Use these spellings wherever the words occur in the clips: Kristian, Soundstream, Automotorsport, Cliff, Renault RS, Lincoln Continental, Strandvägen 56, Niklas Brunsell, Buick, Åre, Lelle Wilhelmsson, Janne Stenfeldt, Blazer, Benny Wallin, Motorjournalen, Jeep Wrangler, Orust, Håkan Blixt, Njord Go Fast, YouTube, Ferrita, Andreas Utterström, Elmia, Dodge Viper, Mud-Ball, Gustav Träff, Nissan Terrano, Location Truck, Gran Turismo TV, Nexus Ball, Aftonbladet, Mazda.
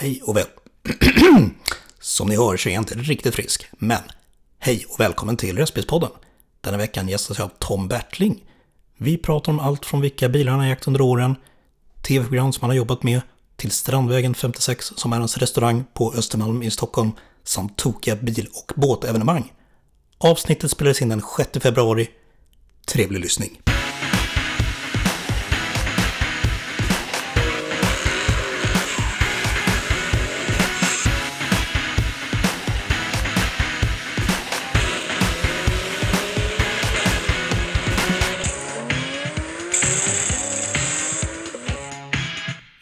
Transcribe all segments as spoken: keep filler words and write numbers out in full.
Hej och väl... Som ni hör så är jag inte riktigt frisk, men hej och välkommen till Restbilspodden. Den här veckan gästas jag av Tom Bertling. Vi pratar om allt från vilka bilarna har ägt under åren, tv-program som han har jobbat med, till Strandvägen femtiosex som är hans restaurang på Östermalm i Stockholm, samt tokiga bil- och båtevenemang. Avsnittet spelades in den sjätte februari. Trevlig lyssning!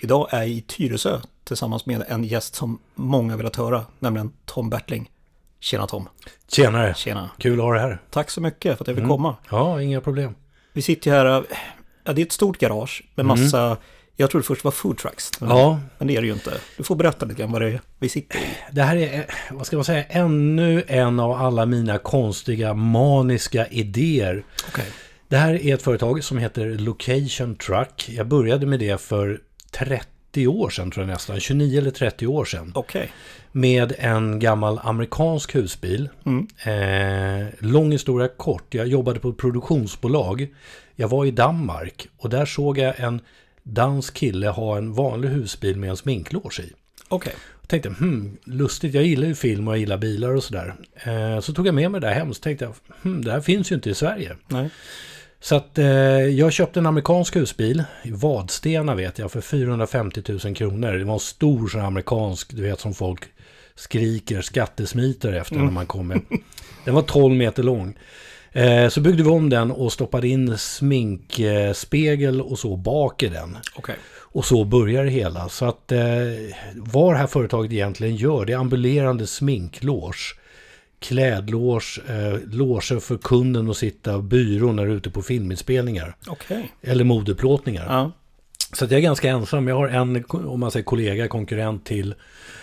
Idag är jag i Tyresö tillsammans med en gäst som många velat höra, nämligen Tom Bertling. Tjena Tom. Tjenare. Tjena. Kul att ha dig här. Tack så mycket för att jag fick mm. komma. Ja, inga problem. Vi sitter ju här, ja, det är ett stort garage med massa, mm. jag trodde först var food trucks. Men, ja. men det är det ju inte. Du får berätta lite grann vad det är vi sitter i. Det här är, vad ska man säga, ännu en av alla mina konstiga, maniska idéer. Okej. Okay. Det här är ett företag som heter Location Truck. Jag började med det för trettio år sedan tror jag nästan, tjugonio eller trettio år sedan. Okay. Med en gammal amerikansk husbil. Mm. Eh, lång historia kort, jag jobbade på ett produktionsbolag. Jag var i Danmark och där såg jag en dansk kille ha en vanlig husbil med en sminklås i. Okay. Jag tänkte, hmm, lustigt, jag gillar ju film och jag gillar bilar och sådär. Eh, så tog jag med mig det här hem och tänkte jag, hmm, det här finns ju inte i Sverige. Nej. Så att eh, jag köpte en amerikansk husbil i Vadstena vet jag för fyrahundrafemtio tusen kronor. Det var en stor sån amerikansk, du vet som folk skriker skattesmiter efter mm. när man kommer. Den var tolv meter lång. Eh, så byggde vi om den och stoppade in sminkspegel och så bak i den. Okay. Och så börjar det hela. Så att eh, vad det här företaget egentligen gör, det är ambulerande sminklås. Klädlås, eh, låser för kunden att sitta byrå när du är ute på filminspelningar. Okay. Eller modeplåtningar. Ja. Så att jag är ganska ensam. Jag har en, om man säger kollega, konkurrent till.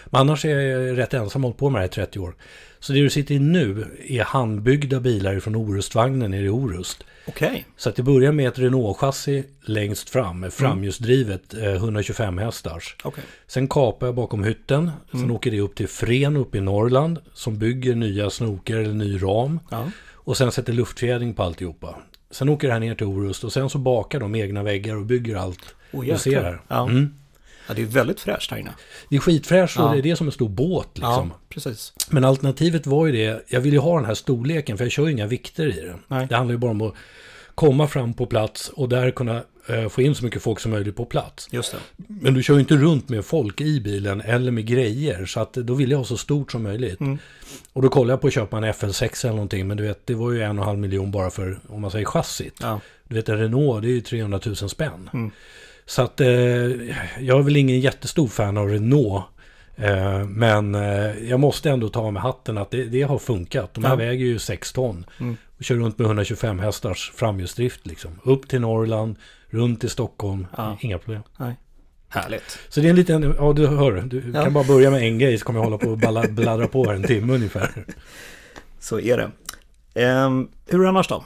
Men annars är jag rätt ensam hållit på med det här i trettio år. Så det du sitter i nu är handbyggda bilar från Orustvagnen nere i Orust. Okay. Så att det börjar med ett Renault-chassi längst fram, framhjulsdrivet, eh, hundratjugofem hästars. Okay. Sen kapar jag bakom hytten, sen mm. åker det upp till Fren uppe i Norrland som bygger nya snokar eller ny ram. Ja. Och sen sätter luftfjädring på alltihopa. Sen åker det här ner till Orust och sen så bakar de egna väggar och bygger allt. Oh, du ser här. Ja. Mm. Ja, det är väldigt fräscht här inne. Det är skitfräscht och ja. det är det som en stor båt liksom. Ja, precis. Men alternativet var ju det, jag ville ju ha den här storleken för jag kör ju inga vikter i den. Nej. Det handlar ju bara om att komma fram på plats och där kunna eh, få in så mycket folk som möjligt på plats. Just det. Men du kör ju inte runt med folk i bilen eller med grejer så att då vill jag ha så stort som möjligt. Mm. Och då kollade jag på att köpa en F L sex eller någonting men du vet, det var ju en och en halv miljon bara för, om man säger chassit. Ja. Du vet, en Renault, det är ju trehundratusen spänn. Mm. Så att eh, jag är väl ingen jättestor fan av Renault eh, men eh, jag måste ändå ta med hatten att det, det har funkat. De här ja. väger ju sex ton mm. och kör runt med hundratjugofem hästars framhjulsdrift liksom. Upp till Norrland, runt i Stockholm, ja. inga problem. Nej. Härligt. Så det är en liten, ja du hör, du ja. kan bara börja med en grej så kommer jag hålla på och balla, bladdra på här en timme ungefär. Så är det. Um, hur annars då?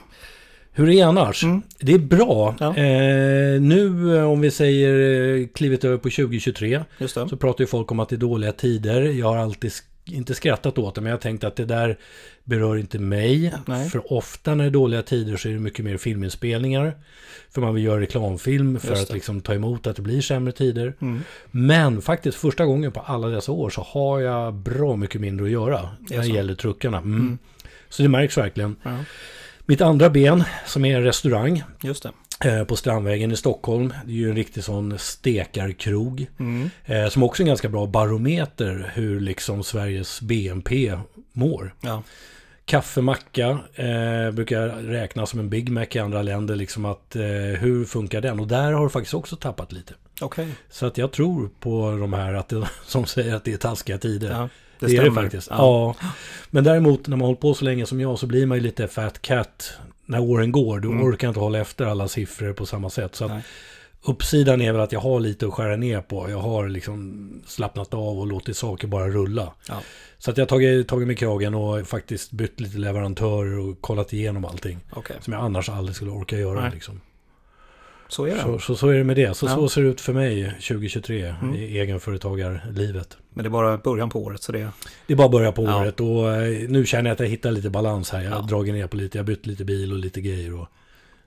Hur är det annars? Mm. Det är bra. Ja. Eh, nu om vi säger klivet över på tjugotjugotre så pratar ju folk om att det är dåliga tider. Jag har alltid sk- inte skrattat åt det men jag tänkte att det där berör inte mig. Nej. För ofta när det är dåliga tider så är det mycket mer filminspelningar. För man vill göra reklamfilm för att liksom ta emot att det blir sämre tider. Mm. Men faktiskt första gången på alla dessa år så har jag bra mycket mindre att göra när det gäller truckarna. Mm. Mm. Så det märks verkligen. Ja. Mitt andra ben som är en restaurang. Just det. Eh, på Strandvägen i Stockholm. Det är ju en riktig sån stekarkrog. Mm. Eh, som också är en ganska bra barometer hur liksom Sveriges B N P mår. Ja. Kaffemacka eh, brukar räknas som en Big Mac i andra länder. Liksom att, eh, hur funkar den? Och där har du faktiskt också tappat lite. Okay. Så att jag tror på de här att det, som säger att det är taskiga tider. Ja. Det, det är det faktiskt. Ja. Ja. Men däremot när man håller på så länge som jag så blir man ju lite fat cat när åren går. Då mm. orkar jag inte hålla efter alla siffror på samma sätt. Så att uppsidan är väl att jag har lite att skära ner på. Jag har liksom slappnat av och låtit saker bara rulla. Ja. Så att jag har tagit, tagit mig i kragen och faktiskt bytt lite leverantörer och kollat igenom allting. Okay. Som jag annars aldrig skulle orka göra. Liksom. Så är det. Så, så, så är det med det. Så, ja. Så ser det ut för mig tjugohundratjugotre mm. i egenföretagarlivet. Men det är bara början på året. Så det... det är bara början på ja. året. Och nu känner jag att jag hittar lite balans här. Jag har ja. dragit ner på lite. Jag har bytt lite bil och lite grejer. Och...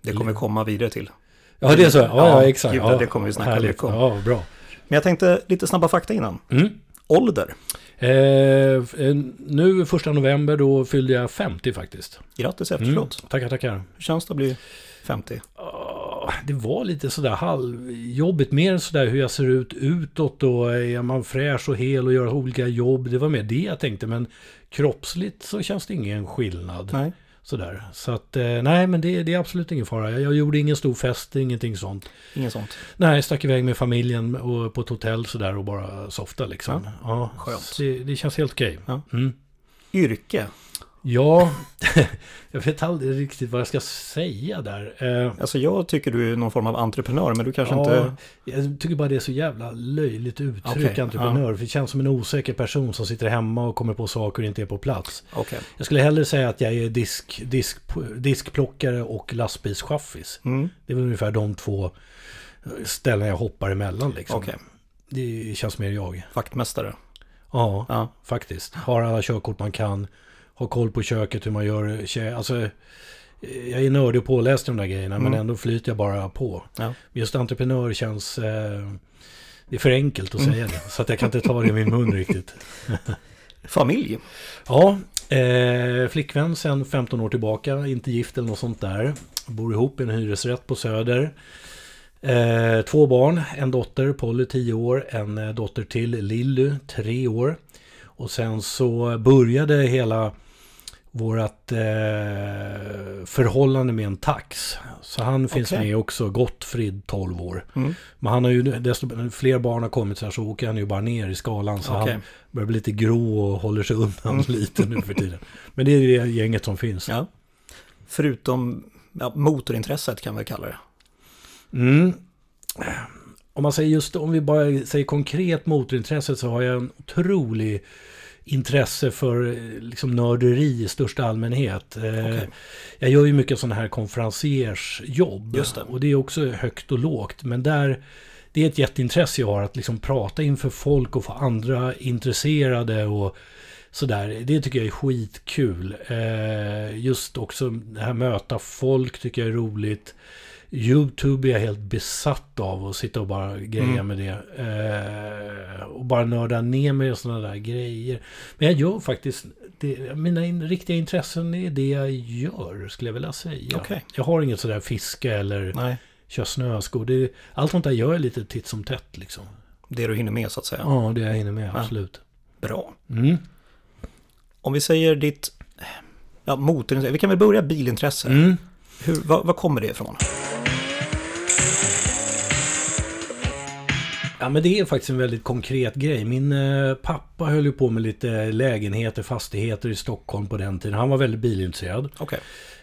det kommer komma vidare till. Ja, det är så. Ja, ja exakt. Gud, ja, det kommer vi snacka mycket om. Ja, bra. Men jag tänkte lite snabba fakta innan. Mm. Ålder. Eh, nu första november då fyllde jag femtio faktiskt. Grattis efterlåt. Mm. Tackar, tackar. Hur känns det att bli femtio? Oh, det var lite sådär halvjobbigt. Mer sådär hur jag ser ut utåt och är man fräsch och hel och gör olika jobb. Det var mer det jag tänkte. Men kroppsligt så känns det ingen skillnad. Nej. Sådär. Så att, nej men det, det är absolut ingen fara. Jag gjorde ingen stor fest, ingenting sånt. Ingen sånt? Nej, jag stack iväg med familjen och på ett hotell sådär och bara softa liksom. Ja, ja, skönt. Det, det känns helt okej. Ja. Mm. Yrke? Ja, jag vet aldrig riktigt vad jag ska säga där. Alltså jag tycker du är någon form av entreprenör, men du kanske ja, inte... Jag tycker bara det är så jävla löjligt uttryck, okay, entreprenör. Ja. För det känns som en osäker person som sitter hemma och kommer på saker och inte är på plats. Okay. Jag skulle hellre säga att jag är disk, disk, diskplockare och lastbilschaffis. Mm. Det är väl ungefär de två ställen jag hoppar emellan. Liksom. Okay. Det känns mer jag. Vaktmästare. Ja, ja, faktiskt. Har alla körkort man kan. Har koll på köket, hur man gör... Alltså, jag är nördig och påläst i de där grejerna, mm. men ändå flyter jag bara på. Ja. Just entreprenör känns... Eh, det är för enkelt att mm. säga det. Så att jag kan inte ta det i min mun riktigt. Familj? Ja, eh, flickvän sedan femton år tillbaka. Inte gift eller något sånt där. Bor ihop i en hyresrätt på Söder. Eh, två barn, en dotter, Polly tio år. En dotter till, Lilly, tre år. Och sen så började hela... vårat eh, förhållande med en tax. Så han finns okay. med också, Gottfrid tolv år. Mm. Men han har ju, desto fler barn har kommit så här, så åker han ju bara ner i skalan. Så okay. han börjar bli lite grå och håller sig undan lite nu för tiden. Men det är ju det gänget som finns. Ja. Förutom ja, motorintresset kan vi kalla det. Mm. Om man säger just, om vi bara säger konkret motorintresset, så har jag en otrolig... intresse för liksom nörderi i största allmänhet. Okay. Jag gör ju mycket sådana här konferenciersjobb. Just det. Och det är också högt och lågt. Men där, det är ett jätteintresse jag har, att liksom prata inför folk och få andra intresserade och sådär. Det tycker jag är skitkul. Just också det här möta folk tycker jag är roligt. YouTube är jag helt besatt av, och sitta och bara greja mm. med det. Eh, och bara nörda ner mig och sådana där grejer. Men jag gör faktiskt, det, mina in, riktiga intressen är det jag gör, skulle jag vilja säga. Okay. Jag har inget sådär fiske eller nej. Kör snöskor. Det, allt sånt där gör jag lite titt som tätt liksom. Det du hinner med så att säga. Ja, det jag hinner med, ja. Absolut. Bra. Mm. Om vi säger ditt ja, motorintresse, vi kan väl börja bilintresse. Mm. Hur, vad, vad kommer det ifrån? Ja, men det är faktiskt en väldigt konkret grej. Min eh, pappa höll ju på med lite lägenheter, fastigheter i Stockholm på den tiden. Han var väldigt bilintresserad. Okay.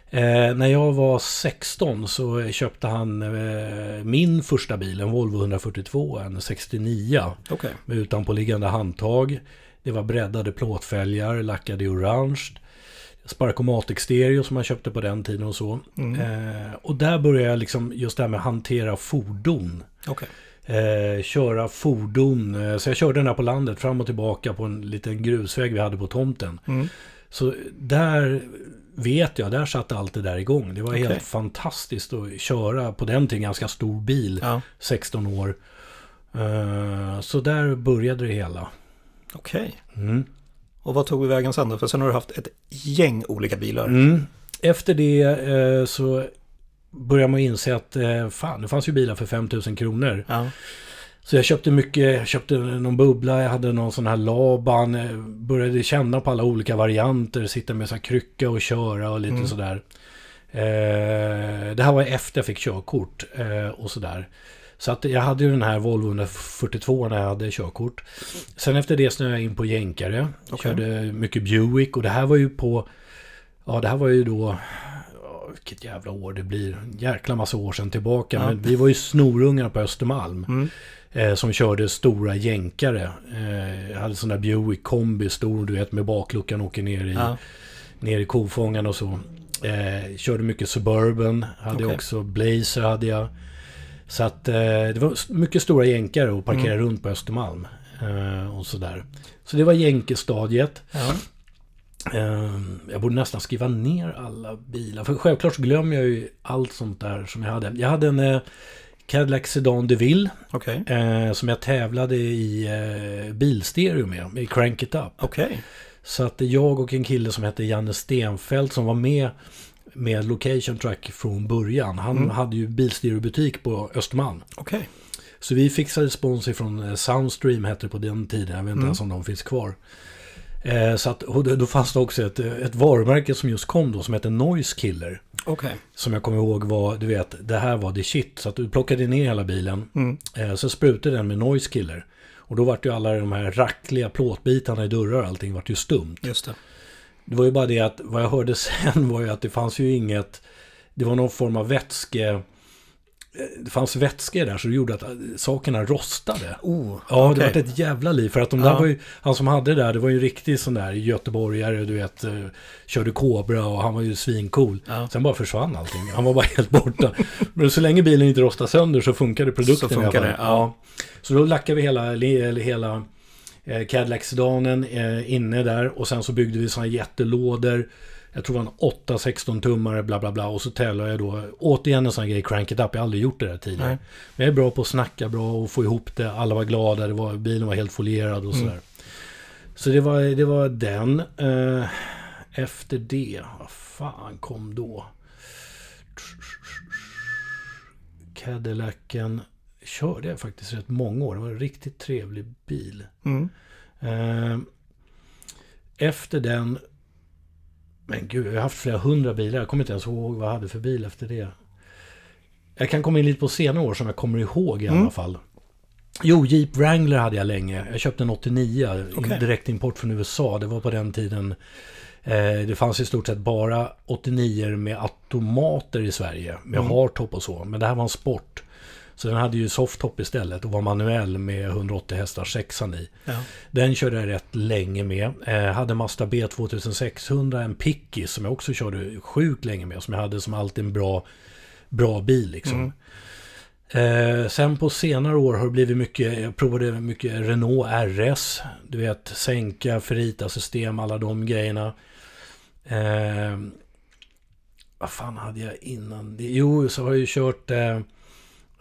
Eh, när jag var sexton så köpte han eh, min första bil, en Volvo etthundrafyrtiotvå, en sextionio. Okay. Med utanpåliggande handtag. Det var breddade plåtfälgar, lackade i orange. Sparkomatic-stereo som man köpte på den tiden och så. Mm. Eh, och där började jag liksom just det här med att hantera fordon. Okay. Eh, köra fordon. Så jag körde den här på landet fram och tillbaka på en liten grusväg vi hade på tomten. Mm. Så där vet jag, där satt allt det där igång. Det var okay. helt fantastiskt att köra på den tiden, ganska stor bil, ja. sexton år. Eh, så där började det hela. Okej. Okay. Mm. Och vad tog vi vägen sen då? För sen har du haft ett gäng olika bilar. Mm. Efter det eh, så började man inse att eh, fan, det fanns ju bilar för femtusen kronor. Ja. Så jag köpte mycket, jag köpte någon bubbla, jag hade någon sån här Laban. Började känna på alla olika varianter, sitta med så här krycka och köra och lite mm. sådär. Eh, det här var efter jag fick körkort eh, och sådär. Så att jag hade ju den här Volvo etthundrafyrtiotvå när jag hade körkort. Sen efter det snöade jag in på jänkare. Okay. Körde mycket Buick. Och det här var ju på... Ja, det här var ju då... Oh, vilket jävla år det blir. Jäkla massa år sedan tillbaka. Ja. Men vi var ju snorungar på Östermalm. Mm. Eh, som körde stora jänkare. Eh, jag hade sån där Buick-kombi stor, du vet, med bakluckan åker ner i, ja. ner i kofångan och så. Eh, körde mycket Suburban. Hade okay. jag också Blazer hade jag. Så att eh, det var mycket stora jänkare och parkerade mm. runt på Östermalm eh, och sådär. Så det var jänkestadiet. Ja. Eh, jag borde nästan skriva ner alla bilar. För självklart så glömmer jag ju allt sånt där som jag hade. Jag hade en eh, Cadillac Sedan Deville, okay. eh, som jag tävlade i eh, bilstereo med, i Crank It Up. Okay. Så att jag och en kille som hette Janne Stenfeldt som var med med Location Truck från början. Han mm. hade ju bilstereobutik på Östermalm. Okay. Så vi fixade sponsor från Soundstream hette det på den tiden. Jag vet inte mm. ens om de finns kvar. Eh, så att, och då fanns det också ett, ett varumärke som just kom då som hette Noise Killer. Okay. Som jag kommer ihåg var, du vet, det här var det shit. Så att du plockade ner hela bilen. Mm. Eh, så sprutade den med Noise Killer. Och då vart ju alla de här rackliga plåtbitarna i dörrar och allting vart ju stumt. Just det. Det var ju bara det att vad jag hörde sen var ju att det fanns ju inget, det var någon form av vätske, det fanns vätske där så det gjorde att sakerna rostade. Oh, ja, okay. Det var ett jävla liv för att de där uh-huh. var ju, han som hade det där, det var ju riktigt sån där göteborgare, du vet, körde kobra och han var ju svincool. Uh-huh. Sen bara försvann allting, han var bara helt borta. Men så länge bilen inte rostade sönder så funkade produkten. Så funkar det, ja. Så då lackade vi hela, eller hela Cadillac Sedanen eh, inne där och sen så byggde vi såna jättelådor, jag tror det var en åtta sexton tummare bla bla bla och så tävlade jag då återigen en sån grej Crank It Up, jag har aldrig gjort det där tidigare. Nej. Men jag är bra på att snacka bra och få ihop det, alla var glada, det var, bilen var helt folierad och sådär. Mm. Så det var, det var den eh, efter det, vad fan kom då Cadillacen. Körde jag faktiskt rätt många år. Det var en riktigt trevlig bil. Mm. Eh, efter den... Men gud, jag har haft flera hundra bilar. Jag kommer inte ens ihåg vad jag hade för bil efter det. Jag kan komma in lite på senare år som jag kommer ihåg i mm. alla fall. Jo, Jeep Wrangler hade jag länge. Jag köpte en åttionio. Okay. Direktimport från U S A. Det var på den tiden... Det fanns i stort sett bara åttionio med automater i Sverige. Med mm. hardtop och så. Men det här var en sport. Så den hade ju softtop istället och var manuell med hundraåttio hästar sexan i. Ja. Den körde jag rätt länge med. Eh, hade Mazda B tjugosex hundra, en Picky som jag också körde sjukt länge med. Som jag hade som alltid en bra, bra bil liksom. Mm. Eh, sen på senare år har det blivit mycket, jag provade mycket Renault R S. Du vet, sänka, förrita system, alla de grejerna. Eh, vad fan hade jag innan det? Jo, så har jag ju kört... Eh,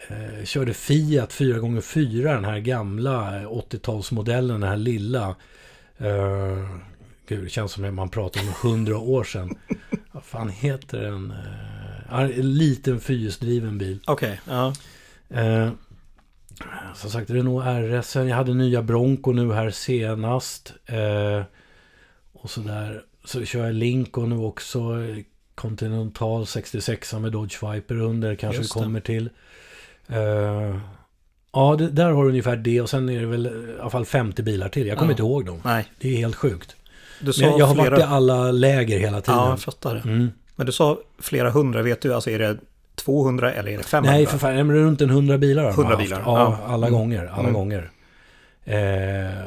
Eh, körde Fiat fyra gånger fyra, den här gamla åttiotalsmodellen, den här lilla. Eh, gud, det känns som när man pratar om hundra år sedan. Vad fan heter den? Eh, en liten fyrhjulsdriven bil. Okej, okay, ja. Uh-huh. Eh, som sagt, Renault R S. Jag hade nya Bronco nu här senast. Eh, och så där. Så kör jag Lincoln nu också. Continental sextiosex med Dodge Viper under, kanske vi kommer till. Uh, ja, det, där har du ungefär det. Och sen är det väl i alla fall femtio bilar till. Jag kommer ja. inte ihåg dem. Nej. Det är helt sjukt. Du sa jag, jag har flera... varit i alla läger hela tiden. Ja, jag fattar det. Mm. Men du sa flera hundra, vet du, alltså är det tvåhundra eller är det femhundra? Nej, för fan, men runt en hundra bilar. Hundra bilar. Ja, ja, alla mm. gånger, alla mm. gånger. Eh,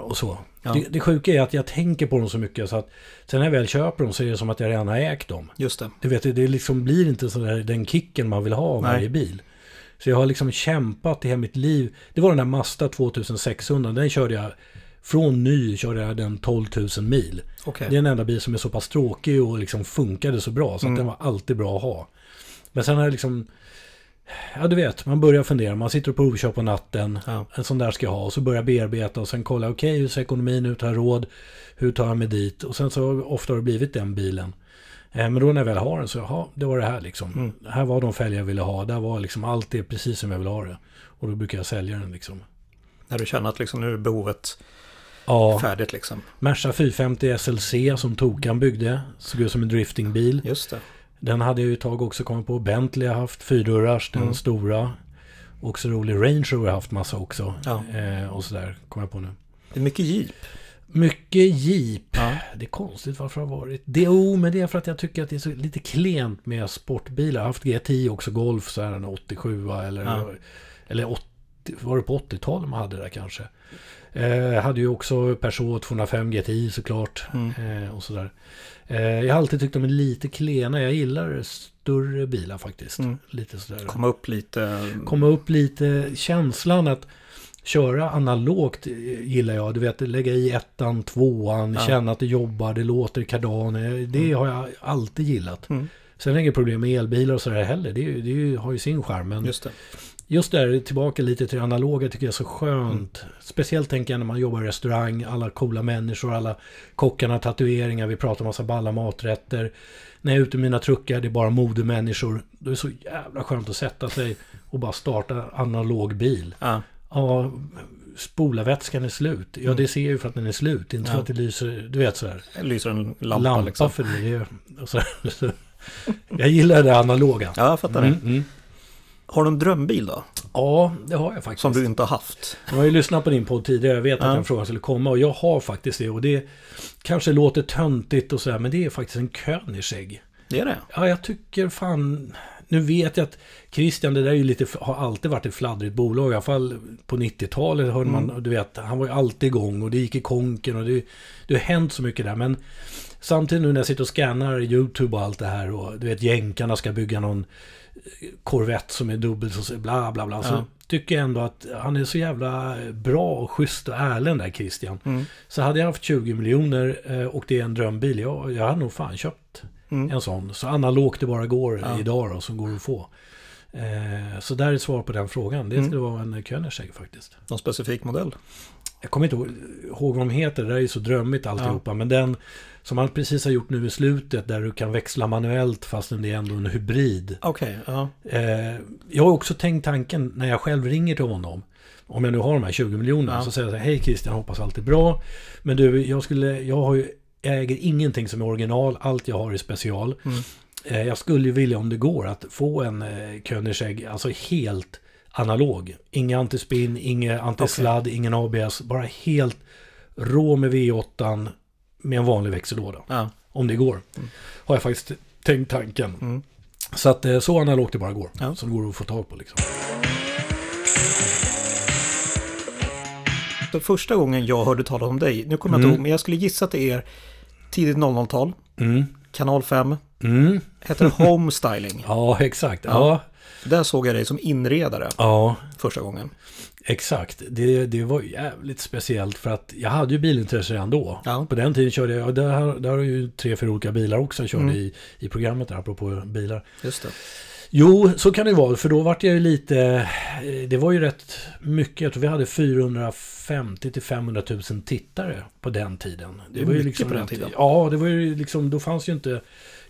och så. Ja. Det, det sjuka är att jag tänker på dem så mycket så att sen när jag väl köper dem så är det som att jag redan har ägt dem. Just det. Du vet, det liksom blir inte så där den kicken man vill ha av varje bil. Så jag har liksom kämpat i hela mitt liv. Det var den där Mazda tjugosexhundra. Den körde jag, från ny körde jag den tolv tusen mil. Okay. Det är en enda bil som är så pass tråkig och liksom funkade så bra så mm. att den var alltid bra att ha. Men sen har jag liksom... Ja, du vet, man börjar fundera, man sitter och provkör på natten, ja. En sån där ska jag ha och så börjar bearbeta och sen kolla, okej, okay, hur ser ekonomin ut, har råd, hur tar jag mig dit och sen så ofta har det blivit den bilen. Eh, men då när jag väl har den så, jaha, det var det här liksom. Mm. Det här var de fälgar jag ville ha, där var liksom allt det precis som jag ville ha det och då brukar jag sälja den liksom. När du känner att liksom nu är behovet ja. färdigt liksom. Mersa fyrahundrafemtio S L C som Token byggde, såg ut som en driftingbil. Just det. Den hade jag ju tag också kommit på. Bentley har haft fyrdörrars, den mm. stora. Också rolig Range Rover har haft massa också. Ja. Eh, och sådär kommer jag på nu. Det är mycket Jeep. Mycket Jeep. Ja. Det är konstigt varför det har varit. Det, oh, men det är för att jag tycker att det är så lite klent med sportbilar. Jag har haft G tio också, Golf, så här en åttiosju eller, ja. eller åttio var det på åttiotalet man hade där kanske. Eh, hade ju också Peugeot tvåhundrafem G T I såklart. Mm. eh, och sådär. Eh, jag har alltid tyckt de är lite klena. Jag gillar större bilar faktiskt. Mm. Lite sådär. Komma upp lite. Komma upp lite. Känslan att köra analogt gillar jag. Du vet, lägga i ettan, tvåan, ja. Känna att det jobbar, det låter kardan. Det mm. har jag alltid gillat. Mm. Sen är det problem med elbilar och sådär heller. Det, är, det är, har ju sin skärm. Men just det. Just där, tillbaka lite till analoga tycker jag är så skönt. Mm. Speciellt tänker jag när man jobbar i restaurang, alla coola människor, alla kockarna, tatueringar, vi pratar om massa balla maträtter. När jag är ute i mina truckar, det är bara modemänniskor. Då är det så jävla skönt att sätta sig och bara starta analog bil. Ja. Ja, spolarvätskan är slut. Ja, det ser ju för att den är slut. Inte ja. För att det lyser, du vet sådär. Det lyser en lampa, lampa liksom. För det. Så, så. Jag gillar det analoga. Ja, jag fattar det. Mm, mm. Har du en drömbil då? Ja, det har jag faktiskt. Som du inte har haft. Jag har ju lyssnat på din podd tidigare. Jag vet att ja. Den frågan skulle komma. Och jag har faktiskt det. Och det kanske låter töntigt och sådär. Men det är faktiskt en Koenigsegg. Det är det? Ja, jag tycker fan... Nu vet jag att Kristian, det där är ju lite, har alltid varit ett fladdrigt bolag. I alla fall på nittiotalet hörde man, mm. du vet, han var ju alltid igång och det gick i konken och det, det har hänt så mycket där. Men samtidigt nu när jag sitter och scannar YouTube och allt det här och du vet, jänkarna ska bygga någon Corvette som är dubbelt så bla bla bla. Ja. Så tycker jag ändå att han är så jävla bra och schysst och ärlig där Kristian. Mm. Så hade jag haft tjugo miljoner och det är en drömbil, jag, jag hade nog fan köpt. Mm. En sån. Så analogt det bara går ja. Idag då, som går att få. Eh, så där är svar på den frågan. Det skulle mm. vara en Koenigsegg faktiskt. Någon specifik modell? Jag kommer inte ihåg vad de heter. Det där är ju så drömmigt alltihopa. Ja. Men den som man precis har gjort nu i slutet där du kan växla manuellt fastän det är ändå en hybrid. Okej, okay, ja. Eh, jag har också tänkt tanken när jag själv ringer till honom. Om jag nu har de här tjugo miljonerna ja. Så säger jag så här, hej Kristian, hoppas allt är bra. Men du, jag skulle, jag har ju jag äger ingenting som är original, allt jag har är special. Mm. Jag skulle ju vilja, om det går, att få en Koenigsegg, alltså helt analog. Inga antispinn, ingen antisladd, okay. ingen A B S, bara helt rå med V åtta med en vanlig växellåda. Ja. Om det går. Mm. Har jag faktiskt tänkt tanken. Mm. Så att så analogt det bara går. Ja. Som går att få tag på liksom. Så första gången jag hörde tala om dig, nu kommer jag mm. inte ihåg, men jag skulle gissa att det är tidigt noll noll-tal, mm. kanal fem, mm. heter det Home Styling. Ja, exakt. Ja. Ja. Där såg jag dig som inredare ja. Första gången. Exakt, det, det var jävligt speciellt för att jag hade ju bilintresse redan då. Ja. På den tiden körde jag, där, där har ju tre, fyra olika bilar också jag körde mm. i, i programmet där, apropå bilar. Just det. Jo, så kan det vara, för då var jag ju lite, det var ju rätt mycket, jag tror vi hade fyrahundrafemtio till femhundratusen tittare på den tiden. Det, det var ju liksom på den tiden. Rätt, ja, det var ju liksom, då fanns ju inte,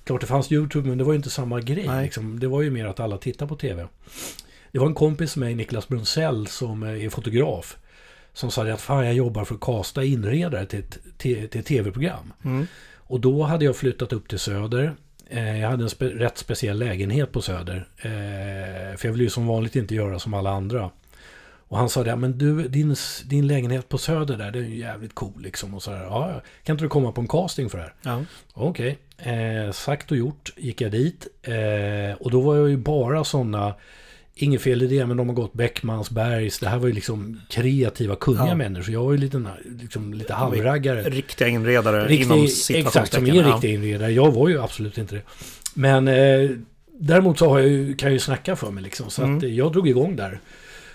klart det fanns YouTube, men det var ju inte samma grej. Liksom. Det var ju mer att alla tittade på tv. Det var en kompis med mig, Niklas Brunsell, som är fotograf, som sa att fan, jag jobbar för att kasta inredare till ett, till, till ett tv-program. Mm. Och då hade jag flyttat upp till Söder. Jag hade en spe- rätt speciell lägenhet på Söder. Eh, för jag ville ju som vanligt inte göra som alla andra. Och han sa det, men du, din, din lägenhet på Söder där, det är ju jävligt cool liksom. Och så där, ja, kan inte du komma på en casting för det här? Ja. Okej, okay. eh, sagt och gjort gick jag dit. Eh, och då var jag ju bara sådana, inget fel i det, men de har gått Beckmans, Bergs. Det här var ju liksom kreativa, kunniga ja. Människor. Jag var ju lite, liksom, lite halvraggare. Riktiga inredare. Riktig, inom exakt, som är riktiga inredare. Jag var ju absolut inte det. Men eh, däremot så har jag ju, kan jag ju snacka för mig. Liksom, så mm. att jag drog igång där.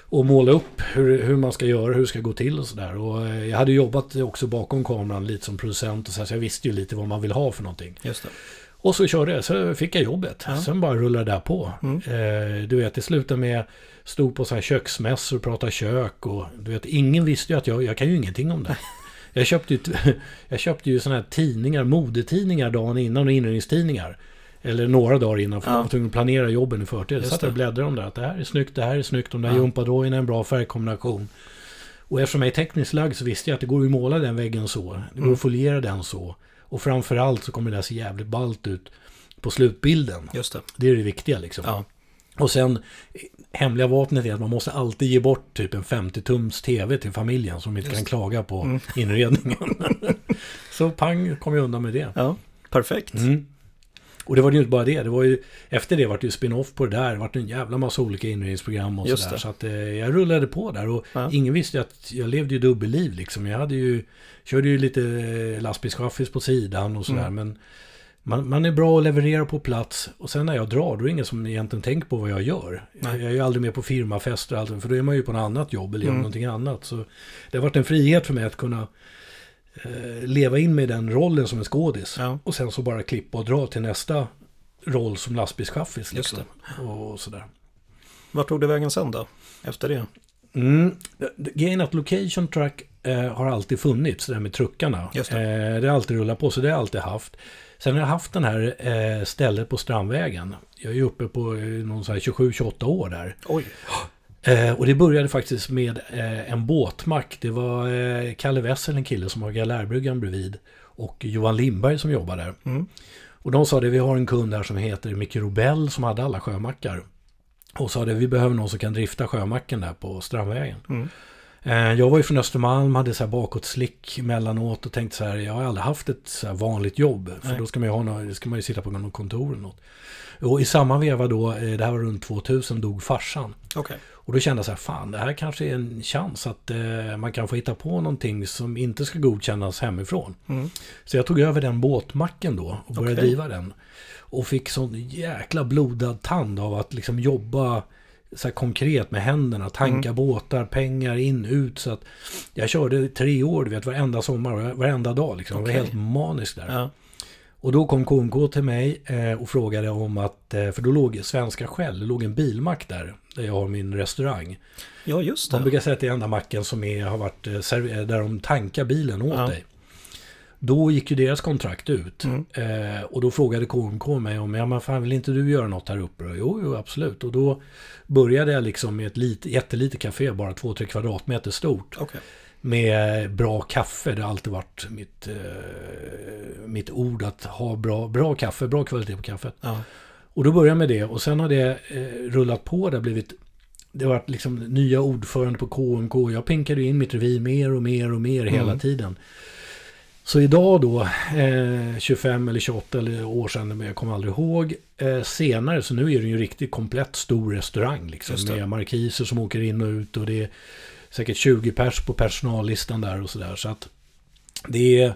Och måla upp hur, hur man ska göra, hur det ska gå till och sådär. Och eh, jag hade jobbat också bakom kameran lite som producent. Och så, här, så jag visste ju lite vad man vill ha för någonting. Just det. Och så körde jag, så fick jag jobbet. Ja. Sen bara rullade det där på. Mm. Eh, du vet, det slutade med, stod på så här köksmässor och pratade kök. Och, du vet, ingen visste ju att jag, jag kan ju ingenting om det. Jag köpte ju, jag köpte ju såna här tidningar, modetidningar dagen innan och inredningstidningar. Eller några dagar innan, för ja. Man var tvungen att planera jobben i förtid. Så att jag bläddrade om det, att det här är snyggt, det här är snyggt. De där ja. Jumpadojorna är en bra färgkombination. Och eftersom jag är tekniskt lagd så visste jag att det går att måla den väggen så. Det går att foliera den så. Och framförallt så kommer det där se jävligt ballt ut på slutbilden. Just det. Det är det viktiga liksom. Ja. Och sen, hemliga vapnet är att man måste alltid ge bort typ en femtio tums tv till familjen som inte Just. Kan klaga på mm. inredningen. Så pang, kom jag undan med det. Ja, perfekt. Mm. Och det var ju inte bara det, det var ju, efter det var det ju spin-off på det där, det var en jävla massa olika inredningsprogram och sådär. Så att eh, jag rullade på där och ja. Ingen visste att jag levde ju dubbelliv liksom. Jag hade ju, körde ju lite lastbilschaffis på sidan och sådär, mm. men man, man är bra att leverera på plats och sen när jag drar, då är det ingen som egentligen tänker på vad jag gör. Jag, jag är ju aldrig med på firmafester och allt, för då är man ju på något annat jobb eller mm. någonting annat. Så det har varit en frihet för mig att kunna leva in med den rollen som en skådis ja. Och sen så bara klippa och dra till nästa roll som lastbilschaffis liksom. Och sådär. Vart tog det vägen sen då? Efter det? Mm. Grejen att Location Truck eh, har alltid funnits, det där med truckarna. Just det. Eh, det har alltid rullat på, så det har jag alltid haft. Sen har jag haft den här eh, stället på Strandvägen. Jag är ju uppe på eh, någon så här tjugosju tjugoåtta år där. Oj! Eh, och det började faktiskt med eh, en båtmack. Det var eh, Kalle Wessel, en kille som har Galärbryggan bredvid, och Johan Lindberg som jobbar där. Mm. Och de sa det, vi har en kund här som heter Micke Robell som hade alla sjömackar. Och sa det, vi behöver någon som kan drifta sjömacken där på Strandvägen. Mm. Eh, jag var ju från Östermalm, hade så här bakåtslick mellanåt och tänkte så här, jag har aldrig haft ett så här vanligt jobb. För Nej. Då ska man ju, ha någon, ska man ju sitta på någon kontor eller något. Och i samma veva då, eh, det här var runt tvåtusen, dog farsan. Okej. Okay. Och då kände jag så här, fan, det här kanske är en chans att eh, man kan få hitta på någonting som inte ska godkännas hemifrån. Mm. Så jag tog över den båtmacken då och började okay. driva den. Och fick sån jäkla blodad tand av att liksom jobba så här konkret med händerna, tanka mm. båtar, pengar, in, ut. Så att jag körde tre år, du vet, varenda sommar, varenda dag liksom. Okay. Det var helt maniskt där. Ja. Och då kom K M K till mig eh, och frågade om att, eh, för då låg Svenska Shell, det låg en bilmack där, där jag har min restaurang. Ja, just det. Man brukar säga att det är enda macken som är, har varit, eh, där de tankar bilen åt ja. dig. Då gick ju deras kontrakt ut mm. eh, och då frågade K M K mig om, ja men fan, vill inte du göra något här uppe? Jo, jo, absolut. Och då började jag liksom med ett lit, jättelitet café, bara två, tre kvadratmeter stort. Okay. Med bra kaffe, det har alltid varit mitt, eh, mitt ord att ha bra, bra kaffe, bra kvalitet på kaffet. Ja. Och då började jag med det och sen har det eh, rullat på, det har blivit, det har varit liksom nya ordförande på K M K. Jag pinkade in mitt revir mer och mer och mer mm. hela tiden. Så idag då, eh, tjugofem eller tjugoåtta eller år sedan, men jag kommer aldrig ihåg, eh, senare, så nu är det ju en riktigt komplett stor restaurang liksom, med markiser som åker in och ut och det är säkert tjugo pers på personallistan där och sådär. Så att det är,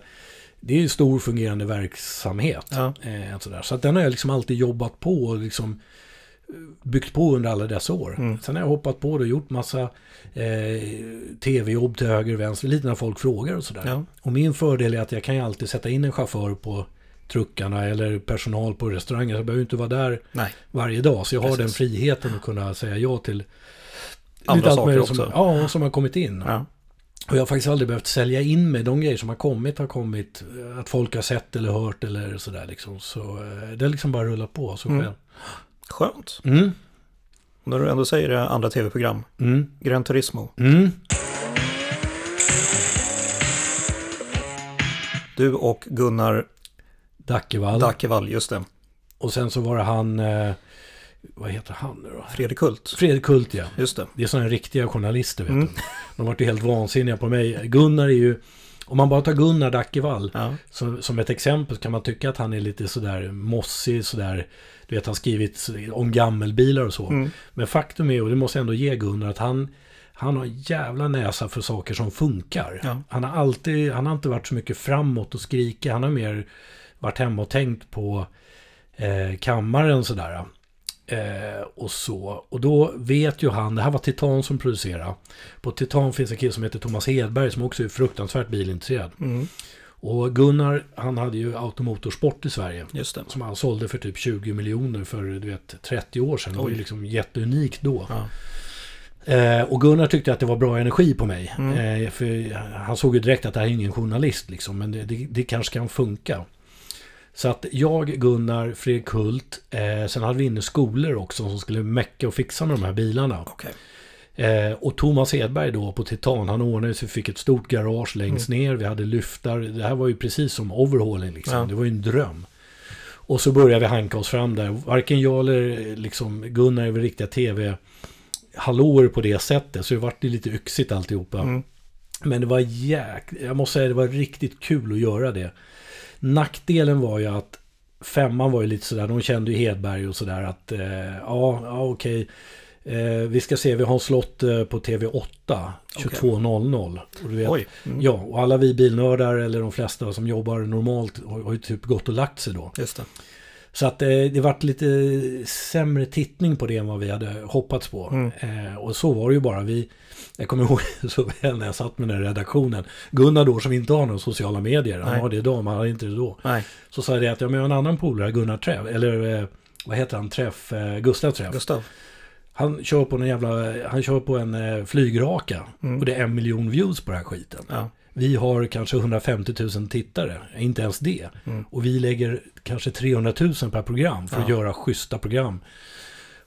det är en stor fungerande verksamhet. Ja. Eh, sådär. Så att den har jag liksom alltid jobbat på och liksom byggt på under alla dessa år. Mm. Sen har jag hoppat på det och gjort massa eh, tv-jobb till höger och vänster, lite när folk frågar och sådär. Ja. Och min fördel är att jag kan ju alltid sätta in en chaufför på truckarna eller personal på restauranger. Så jag behöver inte vara där Nej. varje dag. Så jag Precis. har den friheten att kunna säga ja till andra saker som, också. Ja, som har kommit in. Ja. Och jag har faktiskt aldrig behövt sälja in med de grejer som har kommit, har kommit att folk har sett eller hört eller sådär liksom. Så det har liksom bara rullat på så mm. själv. Skönt. Mm. När du ändå säger det, andra tv-program. Mm. Gran Turismo. Mm. Du och Gunnar Dackevall. Dackevall, just det. Och sen så var det han... Eh, vad heter han nu då? Fredrik Hult. Fredrik Hult, ja. Just det. Det är sådana riktiga journalister, vet mm. du. De har varit ju helt vansinniga på mig. Gunnar är ju... Om man bara tar Gunnar Dackevall ja. som, som ett exempel, kan man tycka att han är lite sådär mossig, sådär... Du vet, han har skrivit om gammelbilar och så. Mm. Men faktum är, och det måste jag ändå ge Gunnar, att han, han har jävla näsa för saker som funkar. Ja. Han har alltid, han har inte varit så mycket framåt och skriker. Han har mer varit hemma och tänkt på eh, kammaren sådär. Eh, och så. Och då vet ju han, det här var Titan som producerar. På Titan finns en kille som heter Thomas Hedberg som också är fruktansvärt bilintresserad. Mm. Och Gunnar, han hade ju Automotorsport i Sverige. Just det. Som han sålde för typ tjugo miljoner för, du vet, trettio år sedan. Det var ju liksom jätteunikt då. Ja. Eh, och Gunnar tyckte att det var bra energi på mig. Mm. Eh, för han såg ju direkt att det här är ingen journalist liksom. Men det, det, det kanske kan funka. Så att jag, Gunnar, Fredrik Hult. Eh, sen hade vi inne skolor också som skulle mäcka och fixa med de här bilarna. Okej. Eh, och Thomas Hedberg då på Titan, han ordnade så vi fick ett stort garage längst mm. ner, vi hade lyftar, det här var ju precis som overhauling liksom, ja. Det var ju en dröm. Och så började vi hanka oss fram där, varken jag eller liksom Gunnar över riktiga tv-hallåer på det sättet, så det var det lite yxigt alltihopa. Mm. Men det var jäk... jag måste säga det var riktigt kul att göra det. Nackdelen var ju att femman var ju lite sådär, de kände ju Hedberg och sådär att eh, ja, ja okej. Eh, vi ska se, vi har en slott eh, på T V åtta tjugotvå noll noll och du vet, Oj. Mm. ja, och alla vi bilnördar eller de flesta som jobbar normalt har, har ju typ gått och lagt sig då. Just det. Så att eh, det vart lite sämre tittning på det än vad vi hade hoppats på. Mm. Eh, och så var det ju bara vi, jag kommer ihåg så väl när jag satt med den här redaktionen. Gunnar då som inte har några sociala medier, han Nej. Har det idag, man hade inte det då. Nej. Så sa jag det att jag har en annan polare, Gunnar Träff, eller eh, vad heter han, Träff, eh, Gustav Träff. Gustav. Han kör på en jävla, han kör på en eh, flygraka mm. och det är en miljon views på den här skiten. Ja. Vi har kanske hundrafemtio tusen tittare, inte ens det. Mm. Och vi lägger kanske trehundra tusen per program för ja. Att göra schyssta program.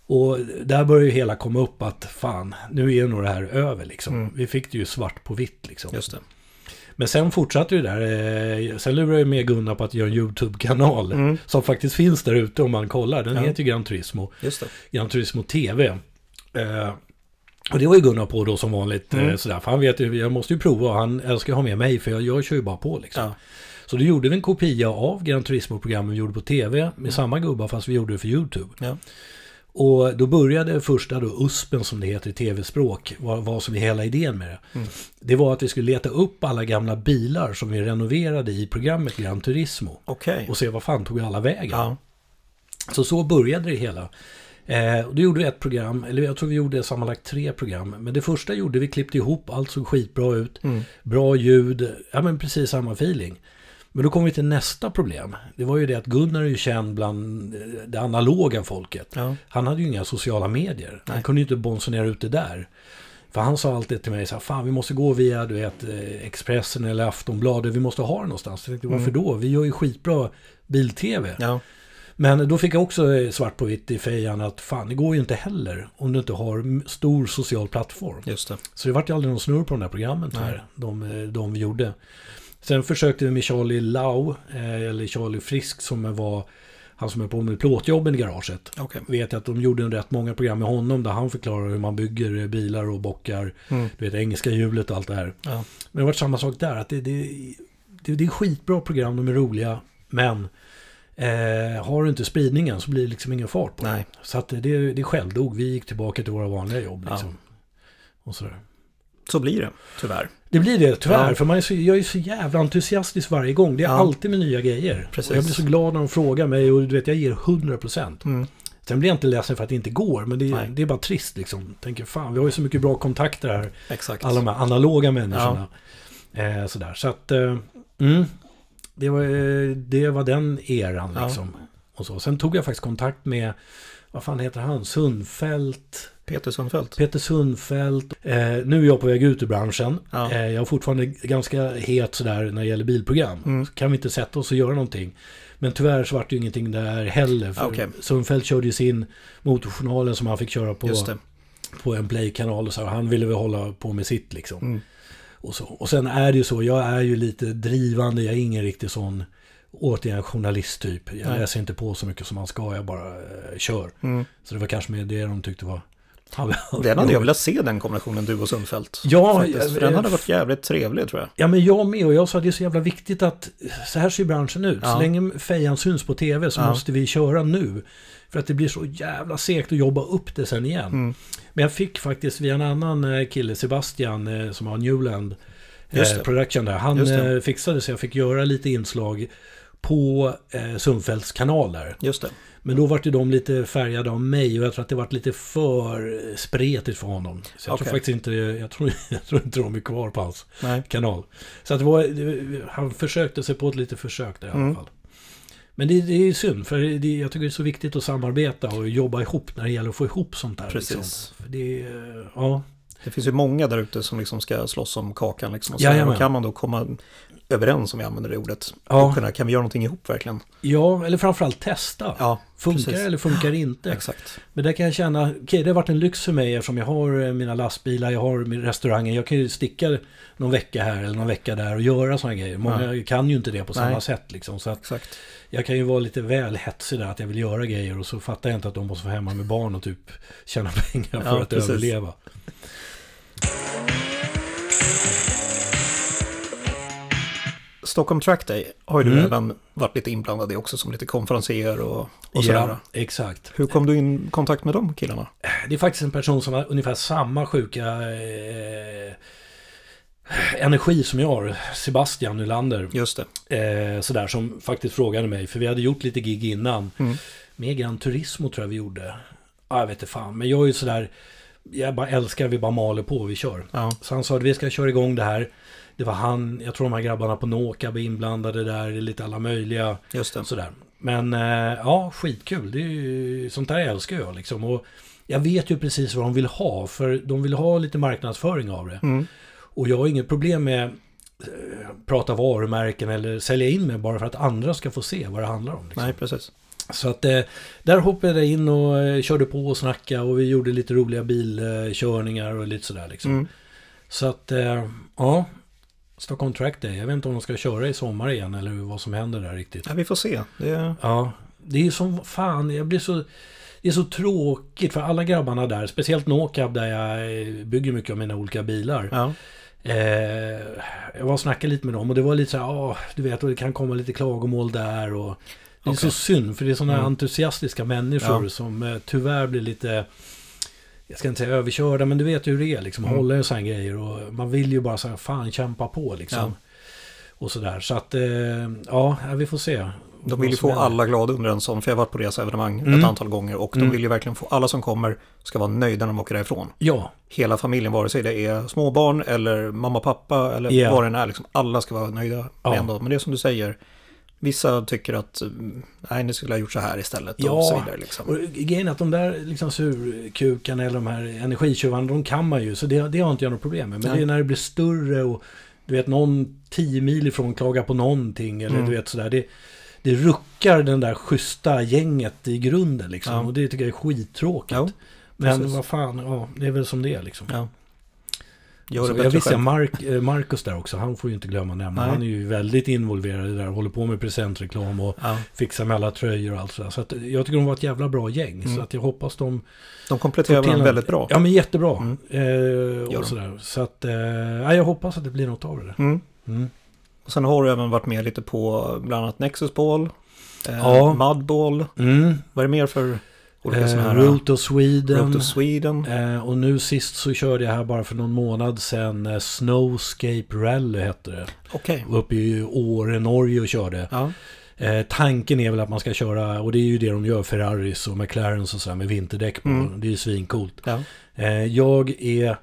Och där börjar ju hela komma upp att fan, nu är nog det här över liksom. Mm. Vi fick det ju svart på vitt liksom. Just det. Men sen fortsatte ju där, eh, sen lurade jag med Gunnar på att göra en YouTube-kanal mm. som faktiskt finns där ute om man kollar. Den ja. Heter ju Gran Turismo. Just det. Gran Turismo T V. Eh, Och det var ju Gunnar på då som vanligt mm. sådär, för han vet ju, jag måste ju prova, han älskar ha med mig för jag, jag kör ju bara på liksom. Ja. Så då gjorde vi en kopia av Gran Turismo-programmen vi gjorde på T V med mm. samma gubbar fast vi gjorde det för YouTube. Ja. Och då började första då U S P:en som det heter i tv-språk, vad, vad som är hela idén med det. Mm. Det var att vi skulle leta upp alla gamla bilar som vi renoverade i programmet Gran Turismo. Okay. Och se vad fan tog alla vägen. Ja. Så så började det hela. Eh, och då gjorde vi ett program, eller jag tror vi gjorde sammanlagt tre program, men det första gjorde vi, klippte ihop, allt såg skitbra ut, mm. bra ljud, ja men precis samma feeling. Men då kom vi till nästa problem, det var ju det att Gunnar är ju känd bland det analoga folket, ja. Han hade ju inga sociala medier, han Nej. Kunde ju inte bonsonera ut det där. För han sa alltid till mig så här, fan vi måste gå via du vet, Expressen eller Aftonbladet, vi måste ha det någonstans. Jag tänkte, varför mm. då? Vi gör ju skitbra bil-tv. Ja. Men då fick jag också svart på vitt i fejan att fan, det går ju inte heller om du inte har stor social plattform. Just det. Så det vart ju aldrig någon snurr på de där programmen här, de, de vi gjorde. Sen försökte vi med Charlie Lau, eller Charlie Frisk som var han som är på med plåtjobben i garaget. Okay. Vet jag att de gjorde rätt många program med honom där han förklarar hur man bygger bilar och bockar, mm. du vet, engelska hjulet och allt det här. Ja. Men det var samma sak där, att det, det, det, det är skitbra program, de är roliga, men Eh, har du inte spridningen så blir det liksom ingen fart på. Nej. Så att det, det självdog. Vi gick tillbaka till våra vanliga jobb liksom. Ja. Och sådär. Så blir det, tyvärr. Det blir det, tyvärr. Ja. För man är så, jag är så jävla entusiastisk varje gång. Det är ja. Alltid med nya grejer. Precis. Och jag blir så glad när de frågar mig och du vet, jag ger hundra procent. Mm. Sen blir jag inte ledsen för att det inte går, men det är, det är bara trist liksom. Tänker, fan, vi har ju så mycket bra kontakter här. Exakt. Alla de här analoga människorna. Ja. Eh, sådär. Så att, eh, mm. Det var, det var den eran liksom. Ja. Och så. Sen tog jag faktiskt kontakt med, vad fan heter han? Sundfeldt. Peter Sundfeldt. Peter Sundfeldt. Eh, nu är jag på väg ut ur branschen. Ja. Eh, jag är fortfarande ganska het sådär när det gäller bilprogram. Mm. Kan vi inte sätta oss och göra någonting? Men tyvärr så var det ju ingenting där heller. För okay. Sundfeldt körde ju sin Motorjournalen som han fick köra på, på en Play-kanal. Och så. Han ville väl hålla på med sitt liksom. Mm. Och, så. Och sen är det ju så, jag är ju lite drivande, jag är ingen riktig sån återigen journalist typ. Jag Nej. Läser inte på så mycket som man ska, jag bara eh, kör. Mm. Så det var kanske mer det de tyckte var... Den hade jag velat se, den kombinationen du och Sundfeldt. Ja, för den hade varit jävligt trevlig tror jag. Ja, men jag med, och jag sa att det är så jävla viktigt att så här ser branschen ut. Ja. Så länge fejan syns på tv så ja. Måste vi köra nu. För att det blir så jävla segt att jobba upp det sen igen. Mm. Men jag fick faktiskt via en annan kille, Sebastian, som har Newland eh, Production där. Han fixade så jag fick göra lite inslag på eh, Sundfeldts kanaler. Just det. Men då var det de lite färgade av mig och jag tror att det var lite för spretigt för honom. Så jag okay. tror faktiskt inte jag tror, jag tror inte de är kvar på hans Nej. Kanal. Så att det var, han försökte sig på ett litet försök där i mm. alla fall. Men det, det är ju synd, för det, jag tycker det är så viktigt att samarbeta och jobba ihop när det gäller att få ihop sånt där. Precis. Liksom. För det, ja. Det finns ju många där ute som liksom ska slåss om kakan. Liksom. Så ja, kan man då komma överens, om jag använder det ordet. Ja. Kunna, kan vi göra någonting ihop verkligen? Ja, eller framförallt testa. Ja, funkar precis. Eller funkar inte? Exakt. Men där kan jag känna, okej okay, det har varit en lyx för mig eftersom jag har mina lastbilar, jag har min restaurang. Jag kan ju sticka någon vecka här eller någon vecka där och göra sådana grejer. Många ja. Kan ju inte det på samma Nej. Sätt. Liksom, så att Exakt. Jag kan ju vara lite väl hetsig där att jag vill göra grejer och så fattar jag inte att de måste vara hemma med barn och typ tjäna pengar för ja, att precis. Överleva. Stockholm Track Day har ju du mm. även varit lite inblandad i också som lite konferenser och, och sådär. Ja, exakt. Hur kom du in i kontakt med de killarna? Det är faktiskt en person som har ungefär samma sjuka eh, energi som jag har, Sebastian Nylander. Just det. Eh, sådär, som faktiskt frågade mig, för vi hade gjort lite gig innan. Mm. Med Gran Turismo tror jag vi gjorde. Ja, jag vet inte fan, men jag är ju sådär, jag bara älskar, vi bara maler på och vi kör. Ja. Så han sa att vi ska köra igång det här. Det var han, jag tror de här grabbarna på Nåka var inblandade där, lite alla möjliga. Just det. Sådär. Men eh, ja, skitkul. Det är ju, sånt där älskar jag liksom. Och jag vet ju precis vad de vill ha, för de vill ha lite marknadsföring av det. Mm. Och jag har inget problem med eh, prata varumärken eller sälja in mig bara för att andra ska få se vad det handlar om. Liksom. Nej, precis. Så att eh, där hoppade jag in och eh, körde på och snackade och vi gjorde lite roliga bilkörningar och lite sådär liksom. Mm. Så att eh, ja, Stockholm Track Day. Jag vet inte om de ska köra i sommar igen eller vad som händer där riktigt. Ja, vi får se. Det... Ja, det är ju som fan, jag blir så... Det är så tråkigt för alla grabbarna där, speciellt Nåka där jag bygger mycket av mina olika bilar. Ja. Eh, jag var och snackade lite med dem och det var lite så här, ah, du vet, och det kan komma lite klagomål där och... Det är okay. Så synd, för det är sådana mm. entusiastiska människor ja. som eh, tyvärr blir lite, jag ska inte säga överkörda, men du vet hur det är, liksom, mm. håller ju sådana grejer och man vill ju bara så här, fan, kämpa på liksom. Ja. Och sådär, så att eh, ja, vi får se. De vill ju få alla glada under en sån, för jag har varit på reseevenemang mm. ett antal gånger och de vill ju verkligen få alla som kommer ska vara nöjda när de åker därifrån. Ja. Hela familjen, vare sig det är småbarn eller mamma, pappa eller yeah. vad det är, liksom, alla ska vara nöjda ja. med ändå. Men det är som du säger, vissa tycker att nej, ni skulle ha gjort så här istället och ja, så vidare. Liksom. Och grejen är att de där liksom, surkukarna eller de här energitjuvarna, de kan man ju, så det, det har inte jag något problem med. Men nej. Det är när det blir större och du vet, någon tio mil ifrån klagar på någonting eller mm. du vet sådär, det, det ruckar den där schyssta gänget i grunden liksom, ja. och det tycker jag är skittråkigt. Ja, men vad fan, ja, det är väl som det är liksom. Ja. Jag, jag visste Mark, Marcus där också, han får ju inte glömma nämna. Han är ju väldigt involverad i det där, håller på med presentreklam och ja. fixar med alla tröjor och allt sådär. Så att jag tycker de var ett jävla bra gäng, mm. så att jag hoppas de... De kompletterar varandra väldigt bra. Ja, men jättebra. Mm. Eh, och sådär. Så att, eh, jag hoppas att det blir något av det där. Mm. Mm. Och sen har du även varit med lite på bland annat Nexus Ball, eh, ja. Mud-Ball. Mm. Vad är det mer för... Eh, Route of Sweden, Route of Sweden. Eh, och nu sist så körde jag här bara för någon månad sedan eh, Snowscape Rally hette det. Okej. Okay. Uppe i Åre, Norge och körde. Ja. Eh, tanken är väl att man ska köra, och det är ju det de gör, Ferraris och McLarens och sådär med vinterdäck på. Mm. Det är ju svincoolt. Ja. Eh, jag är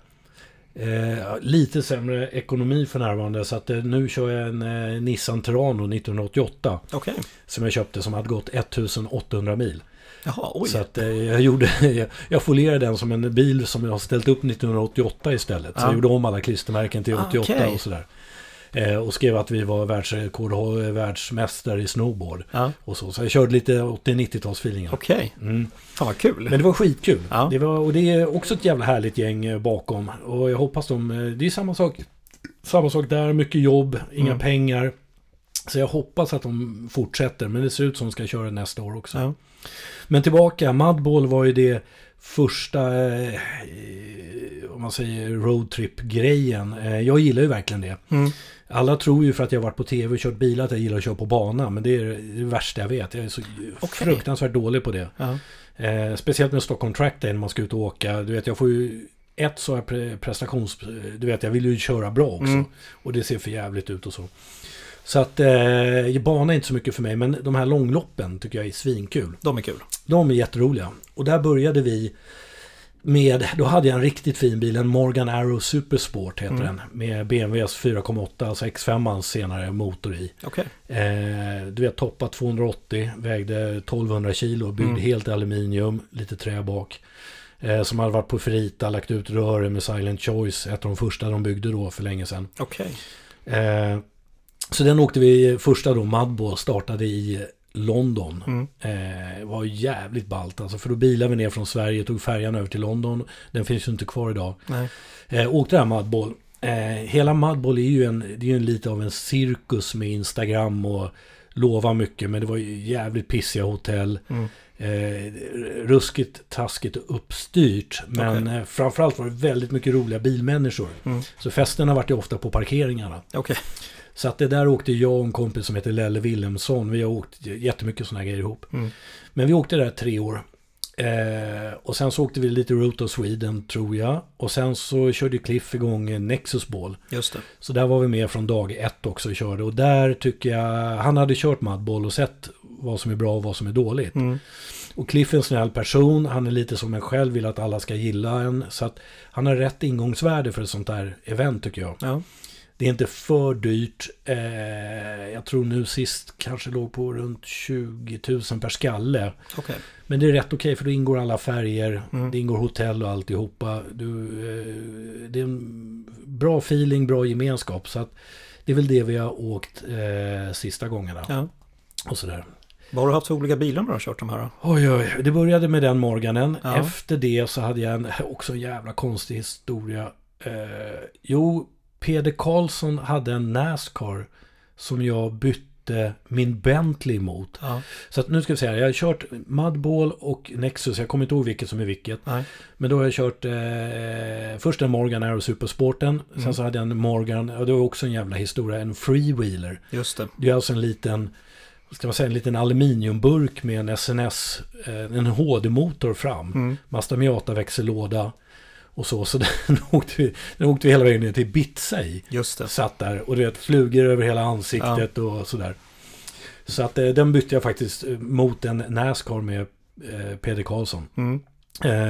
eh, lite sämre ekonomi för närvarande, så att eh, nu kör jag en eh, Nissan Terrano nittonhundraåttioåtta. Okay. Som jag köpte, som hade gått etttusen åttahundra mil. Jaha, oj. Så att eh, jag gjorde jag, jag folierade den som en bil som jag har ställt upp nittonhundraåttioåtta istället. Ja. Så jag gjorde om alla klistermärken till åttioåtta. Ah, okay. Och sådär. Eh, och skrev att vi var världsrekord, världsmästare i snowboard. Ja. Och så så jag körde lite åttio-nittiotalsfeelingar. Okej. Okay. Mm. Fan vad kul. Men det var skitkul. Ja. Det var, och det är också ett jävla härligt gäng bakom, och jag hoppas de, det är samma sak. Samma sak där, mycket jobb, inga mm. pengar. Så jag hoppas att de fortsätter, men det ser ut som de ska köra nästa år också. Ja. Men tillbaka, Mud-Ball var ju det första eh, om man säger roadtrip-grejen. Eh, jag gillar ju verkligen det. Mm. Alla tror ju för att jag har varit på tv och kört bilar att jag gillar att köra på bana, men det är det värsta jag vet. Jag är så okay. fruktansvärt dålig på det. Ja. Eh, speciellt med Stockholm Track Day när man ska ut och åka. Du vet, jag får ju ett så här prestations... Du vet, jag vill ju köra bra också. Mm. Och det ser för jävligt ut och så. Så att eh, bana är inte så mycket för mig, men de här långloppen tycker jag är svinkul. De är kul. De är jätteroliga. Och där började vi med, då hade jag en riktigt fin bil, en Morgan Arrow Supersport heter mm. den, med B M Ws fyra komma åtta, alltså X femans senare motor i. Okay. Eh, du vet, toppa tvåhundraåttio, vägde tolvhundra kilo, byggd mm. helt aluminium, lite trä bak. Eh, som hade varit på Ferrita, lagt ut röre med Silent Choice, ett av de första de byggde då för länge sedan. Okej. Okay. Eh, Så den åkte vi första då, Mud-Ball, startade i London. Mm. Eh, var jävligt ballt alltså, för då bilade vi ner från Sverige, tog färjan över till London. Den finns ju inte kvar idag. Nej. Eh, åkte där Mud-Ball. Eh, hela Mud-Ball är ju en, det är ju en, lite av en cirkus med Instagram och lova mycket, men det var ju jävligt pissiga hotell. Mm. Eh, ruskigt, taskigt och uppstyrt, men okay. eh, framförallt var det väldigt mycket roliga bilmänniskor. Mm. Så festerna vart ju ofta på parkeringarna. Okej. Okay. Så att det där åkte jag och en kompis som heter Lelle Wilhelmsson. Vi har åkt jättemycket sådana grejer ihop. Mm. Men vi åkte där tre år. Eh, och sen så åkte vi lite Route of Sweden, tror jag. Och sen så körde Cliff igång Nexus Ball. Just det. Så där var vi med från dag ett också och körde. Och där tycker jag, han hade kört Mud-Ball och sett vad som är bra och vad som är dåligt. Mm. Och Cliff är en snäll person. Han är lite som en själv, vill att alla ska gilla en. Så att han har rätt ingångsvärde för ett sånt där event, tycker jag. Ja. Det är inte för dyrt. Eh, jag tror nu sist kanske låg på runt tjugo tusen per skalle. Okay. Men det är rätt okej okay, för då ingår alla färger. Mm. Det ingår hotell och alltihopa. Du, eh, det är en bra feeling, bra gemenskap. Så att det är väl det vi har åkt eh, sista gångerna. Ja. Och sådär. Vad har du haft för olika bilar när du har kört de här då? Oj, oj, det började med den morgonen. Ja. Efter det så hade jag en, också en jävla konstig historia. Eh, jo... Peder Karlsson hade en NASCAR som jag bytte min Bentley mot. Ja. Så att nu ska vi säga, jag har kört Mud-Ball och Nexus. Jag kommer inte ihåg vilket som är vilket. Nej. Men då har jag kört eh, först en Morgan Aero Supersporten. Mm. Sen så hade jag en Morgan, och det var också en jävla historia, en freewheeler. Just det. Det är alltså en liten, ska man säga, en liten aluminiumburk med en S N S, en H D-motor fram. Mm. Mazda Miata-växellåda. Och så, så den åkte vi, den åkte vi hela vägen ner till Bitsej. Just det. Satt där och det flugor över hela ansiktet, ja. Och sådär. Så att den bytte jag faktiskt mot en NASCAR med eh, Peder Karlsson. Mm.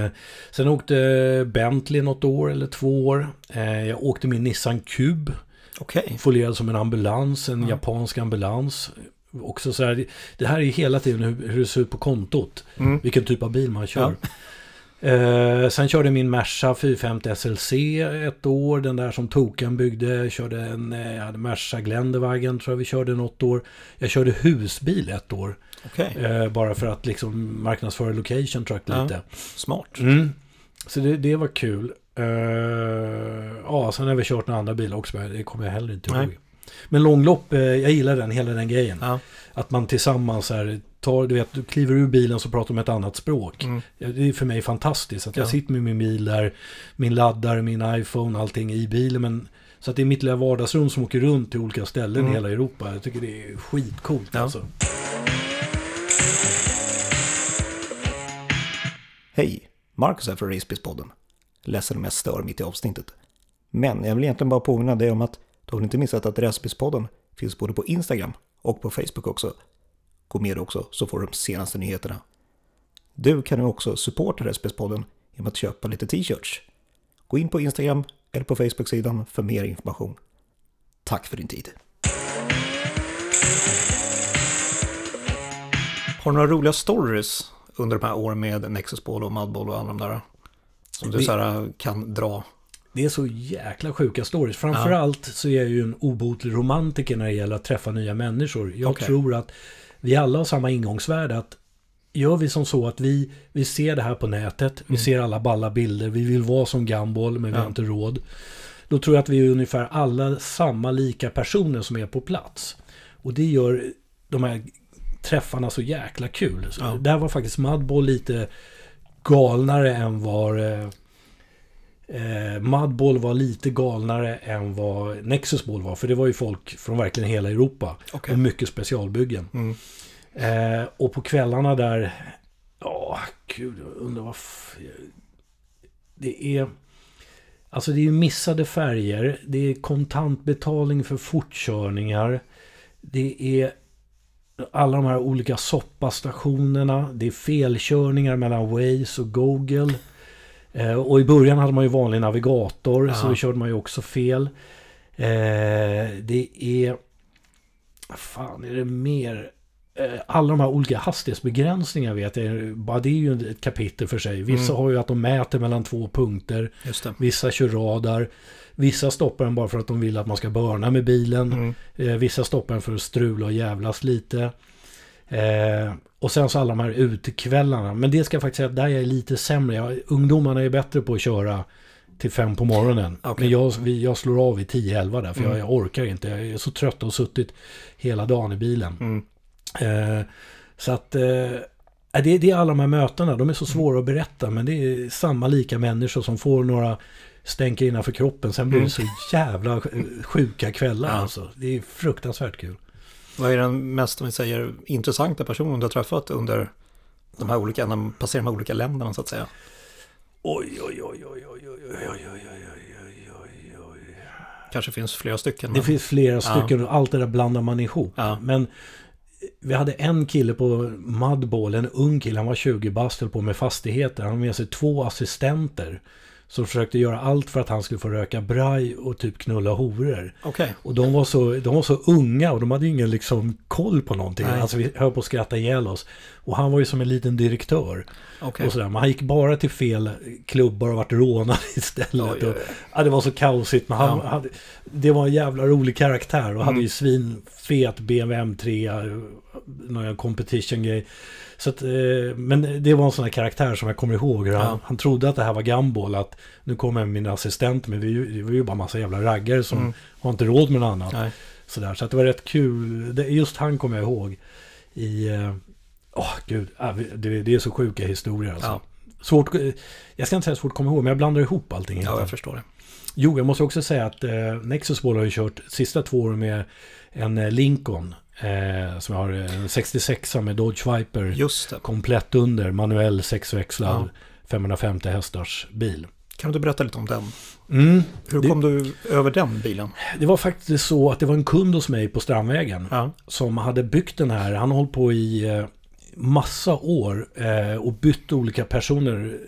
Eh, sen åkte Bentley något år eller två år. Eh, jag åkte min Nissan Cube. Okay. Folierad som en ambulans, en mm. japansk ambulans. Också så här, det här är ju hela tiden hur, hur det ser ut på kontot. Mm. Vilken typ av bil man kör. Ja. Eh, sen körde min Mersa fyrahundrafemtio S L C ett år, den där som Token byggde, körde en eh, Mersa Gländervaggen, tror jag vi körde något år. Jag körde husbil ett år. Okay. eh, bara för att liksom marknadsföra Location Truck lite. Ja, smart. Mm. Så det, det var kul. Eh, ja, sen har vi kört några andra bilar också, det kommer jag heller inte ihåg. Nej. Men långlopp, eh, jag gillar den, hela den grejen. Ja. Att man tillsammans här tar, du vet, du kliver ur bilen så pratar om ett annat språk. Mm. Det är för mig fantastiskt att jag ja. sitter med min bil där, min laddare, min iPhone, allting i bilen. Men, så att det är mitt lilla vardagsrum som åker runt till olika ställen mm. i hela Europa. Jag tycker det är skitcoolt. Ja. Alltså. Hej, Marcus här från Racebiz-podden. Läser det mest stör mitt i avsnittet. Men jag vill egentligen bara påminna dig om att du har inte missat att Racebiz-podden finns både på Instagram och på Facebook också. Gå med också så får du de senaste nyheterna. Du kan nu också supporta Racebiz-podden genom att köpa lite t-shirts. Gå in på Instagram eller på Facebook-sidan för mer information. Tack för din tid. Har du några roliga stories under de här åren med Nexus Ball och Mud-Ball och alla de där som du så här kan dra? Det är så jäkla sjuka stories. Framförallt ja. så är jag ju en obotlig romantiker när det gäller att träffa nya människor. Jag okay. tror att vi alla har samma ingångsvärde. Att gör vi som så att vi, vi ser det här på nätet. Mm. Vi ser alla balla bilder. Vi vill vara som Gumball men ja. vi har inte råd. Då tror jag att vi är ungefär alla samma lika personer som är på plats. Och det gör de här träffarna så jäkla kul. Så ja. Där var faktiskt Mud-Ball lite galnare än vad... Eh, Mud-Ball var lite galnare än vad Nexus Ball var, för det var ju folk från verkligen hela Europa. Okay. Och mycket specialbyggen. Mm. Eh, och på kvällarna där, ja, gud, jag undrar vad f- det är, alltså det är ju missade färger, det är kontantbetalning för fortkörningar, det är alla de här olika soppastationerna, det är felkörningar mellan Waze och Google. Eh, och i början hade man ju vanlig navigator. Aha. Så då körde man ju också fel. Eh, det är... Fan, är det mer... Eh, alla de här olika hastighetsbegränsningar vet jag. Bara det är ju ett kapitel för sig. Vissa mm. har ju att de mäter mellan två punkter. Just det. Vissa kör radar. Vissa stoppar den bara för att de vill att man ska börna med bilen. Mm. Eh, vissa stoppar den för att strula och jävlas lite. Eh, och sen så alla de här utekvällarna, men det ska jag faktiskt säga att där jag är lite sämre. Jag, ungdomarna är bättre på att köra till fem på morgonen. Okay. Men jag, vi, jag slår av i tio elva där för mm. jag, jag orkar inte, jag är så trött och har suttit hela dagen i bilen. Mm. eh, så att eh, det, det är alla de här mötena, de är så svåra att berätta, men det är samma lika människor som får några stänker innanför kroppen. Sen blir det så jävla sjuka kvällar. Ja. Alltså. Det är fruktansvärt kul. Vad är den mest, om vi säger, intressanta personen du har träffat under de här olika, när man passerar de här olika länderna så att säga? Oj, oj, oj, oj, oj, oj, oj, oj, oj, oj, oj, oj. Kanske finns flera stycken. Men... Det finns flera ja. stycken och allt det där blandar man ihop. Ja. Men vi hade en kille på Mud-Ball, en ung kille, han var tjugo bastel på med fastigheter. Han hade med sig två assistenter som försökte göra allt för att han skulle få röka braj och typ knulla horor. Okay. Och de var, så, de var så unga och de hade ingen liksom koll på någonting. Nej. Alltså vi höll på att skratta ihjäl oss. Och han var ju som en liten direktör. Okay. Och sådär. Men han gick bara till fel klubbar och vart rånad istället. Ja, ja, ja. Och, ja, det var så kaosigt. Men han, ja. hade, det var en jävla rolig karaktär. Och mm. hade ju svinfet B M W M tre, någon competition-grej. Så att, men det var en sån här karaktär som jag kommer ihåg. Han, ja. han trodde att det här var Gumball, att nu kommer min assistent, men vi var ju bara en massa jävla raggare som mm. har inte råd med något annat. Nej. Så där, så att det var rätt kul. Det, just han kommer jag ihåg i... Åh oh, gud, det, det är så sjuka historier alltså. Ja. Svårt, jag ska inte säga svårt att komma ihåg, men jag blandar ihop allting. Helt. Ja, jag förstår det. Jo, jag måste också säga att eh, Nexus Ball har ju kört sista två år med en Lincoln Eh, som har en sextiosex med Dodge Viper komplett under, manuell sexväxlad, ja. femhundrafemtio hästars bil. Kan du berätta lite om den? Mm, Hur det, kom du över den bilen? Det var faktiskt så att det var en kund hos mig på Strandvägen ja. som hade byggt den här. Han har hållit på i eh, massa år eh, och bytt olika personer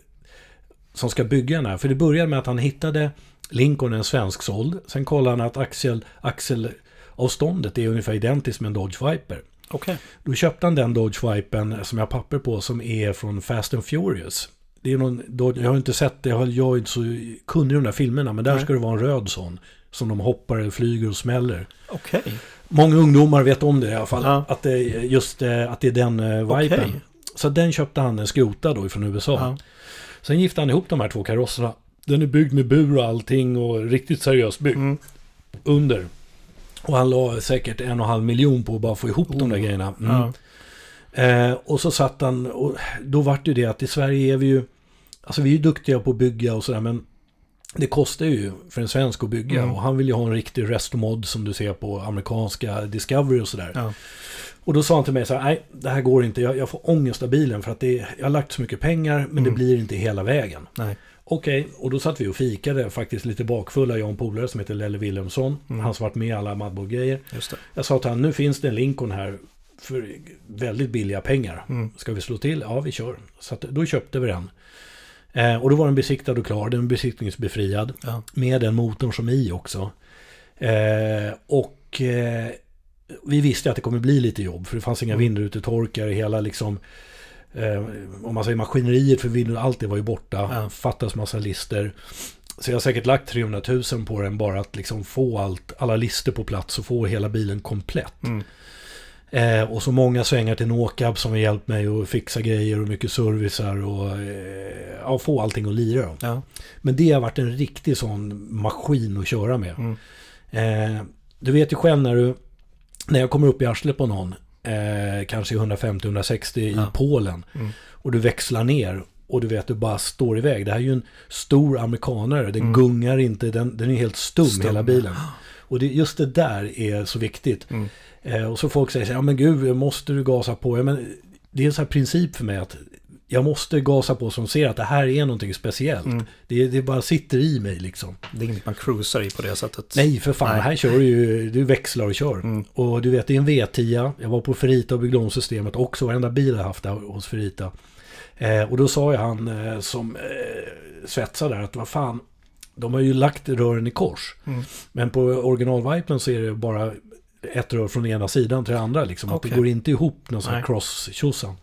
som ska bygga den här. För det började med att han hittade Lincoln, en svensk såld. Sen kollade han att Axel... Axel avståndet är ungefär identiskt med en Dodge Viper. Okay. Då köpte han den Dodge Viper som jag har papper på, som är från Fast and Furious. Det är någon Dodge, jag har inte sett det, jag, har, jag är inte så kunnig i de där filmerna, men där mm. ska det vara en röd sån som de hoppar eller flyger och smäller. Okay. Många ungdomar vet om det i alla fall, mm. att det, just att det är den Vipern. Okay. Så den köpte han en skrota då från U S A. Mm. Sen gifte han ihop de här två karosserna. Den är byggd med bur och allting och riktigt seriöst byggd mm. under. Och han la säkert en och en halv miljon på att bara få ihop oh, de där grejerna. Mm. Ja. Eh, och så satt han, och då var det det att i Sverige är vi ju, alltså vi är ju duktiga på att bygga och sådär, men det kostar ju för en svensk att bygga. Mm. Och han vill ju ha en riktig restomod som du ser på amerikanska Discovery och sådär. Ja. Och då sa han till mig så här, nej, det här går inte, jag, jag får ångest av bilen för att det, jag har lagt så mycket pengar, men mm. det blir inte hela vägen. Nej. Okej, och då satt vi och fikade faktiskt lite bakfulla, jag och en polare som heter Lelle Wilhelmsson. Mm. Han som varit med i alla Mud-Ball-grejer. Just det. Jag sa till han, nu finns det en Lincoln här för väldigt billiga pengar. Mm. Ska vi slå till? Ja, vi kör. Så att, då köpte vi den. Eh, och då var den besiktad och klar, den besiktningsbefriad. Ja. Med den motorn som i också. Eh, och eh, vi visste att det kommer bli lite jobb, för det fanns inga mm. vindrutetorkar i hela liksom... Eh, om man säger maskineriet för vinden, allt det var ju borta, ja. Fattas massa lister, så jag har säkert lagt trehundratusen på den bara att liksom få allt, alla lister på plats och få hela bilen komplett. Mm. eh, och så många svängar till Nåka som har hjälpt mig att fixa grejer och mycket servicer och eh, ja, få allting att lira. Ja. Men det har varit en riktig sån maskin att köra med. Mm. eh, du vet ju själv när du när jag kommer upp i arslet på någon Eh, kanske hundrafemtio hundrasextio i ja. Polen mm. och du växlar ner och du vet att du bara står iväg. Det här är ju en stor amerikanare, den mm. gungar inte, den, den är helt stum, stum hela bilen. Och det, just det där är så viktigt. Mm. Eh, och så folk säger, ja men gud, måste du gasa på? Ja, men det är en sån här princip för mig att jag måste gasa på som ser att det här är någonting speciellt. Mm. Det, det bara sitter i mig liksom. Det är inget man cruisar i på det sättet. Nej, för fan. Nej. Här kör du ju, du växlar och kör. Mm. Och du vet, det är en V tio. Jag var på Ferrita och byggde om systemet också. Varenda bil jag haft där hos Ferrita. Eh, och då sa jag han eh, som eh, svetsade där att vad fan, de har ju lagt rören i kors. Mm. Men på originalvipern så är det bara ett rör från ena sidan till andra liksom. Okay. Att det går inte ihop någon sån här cross-tjosan.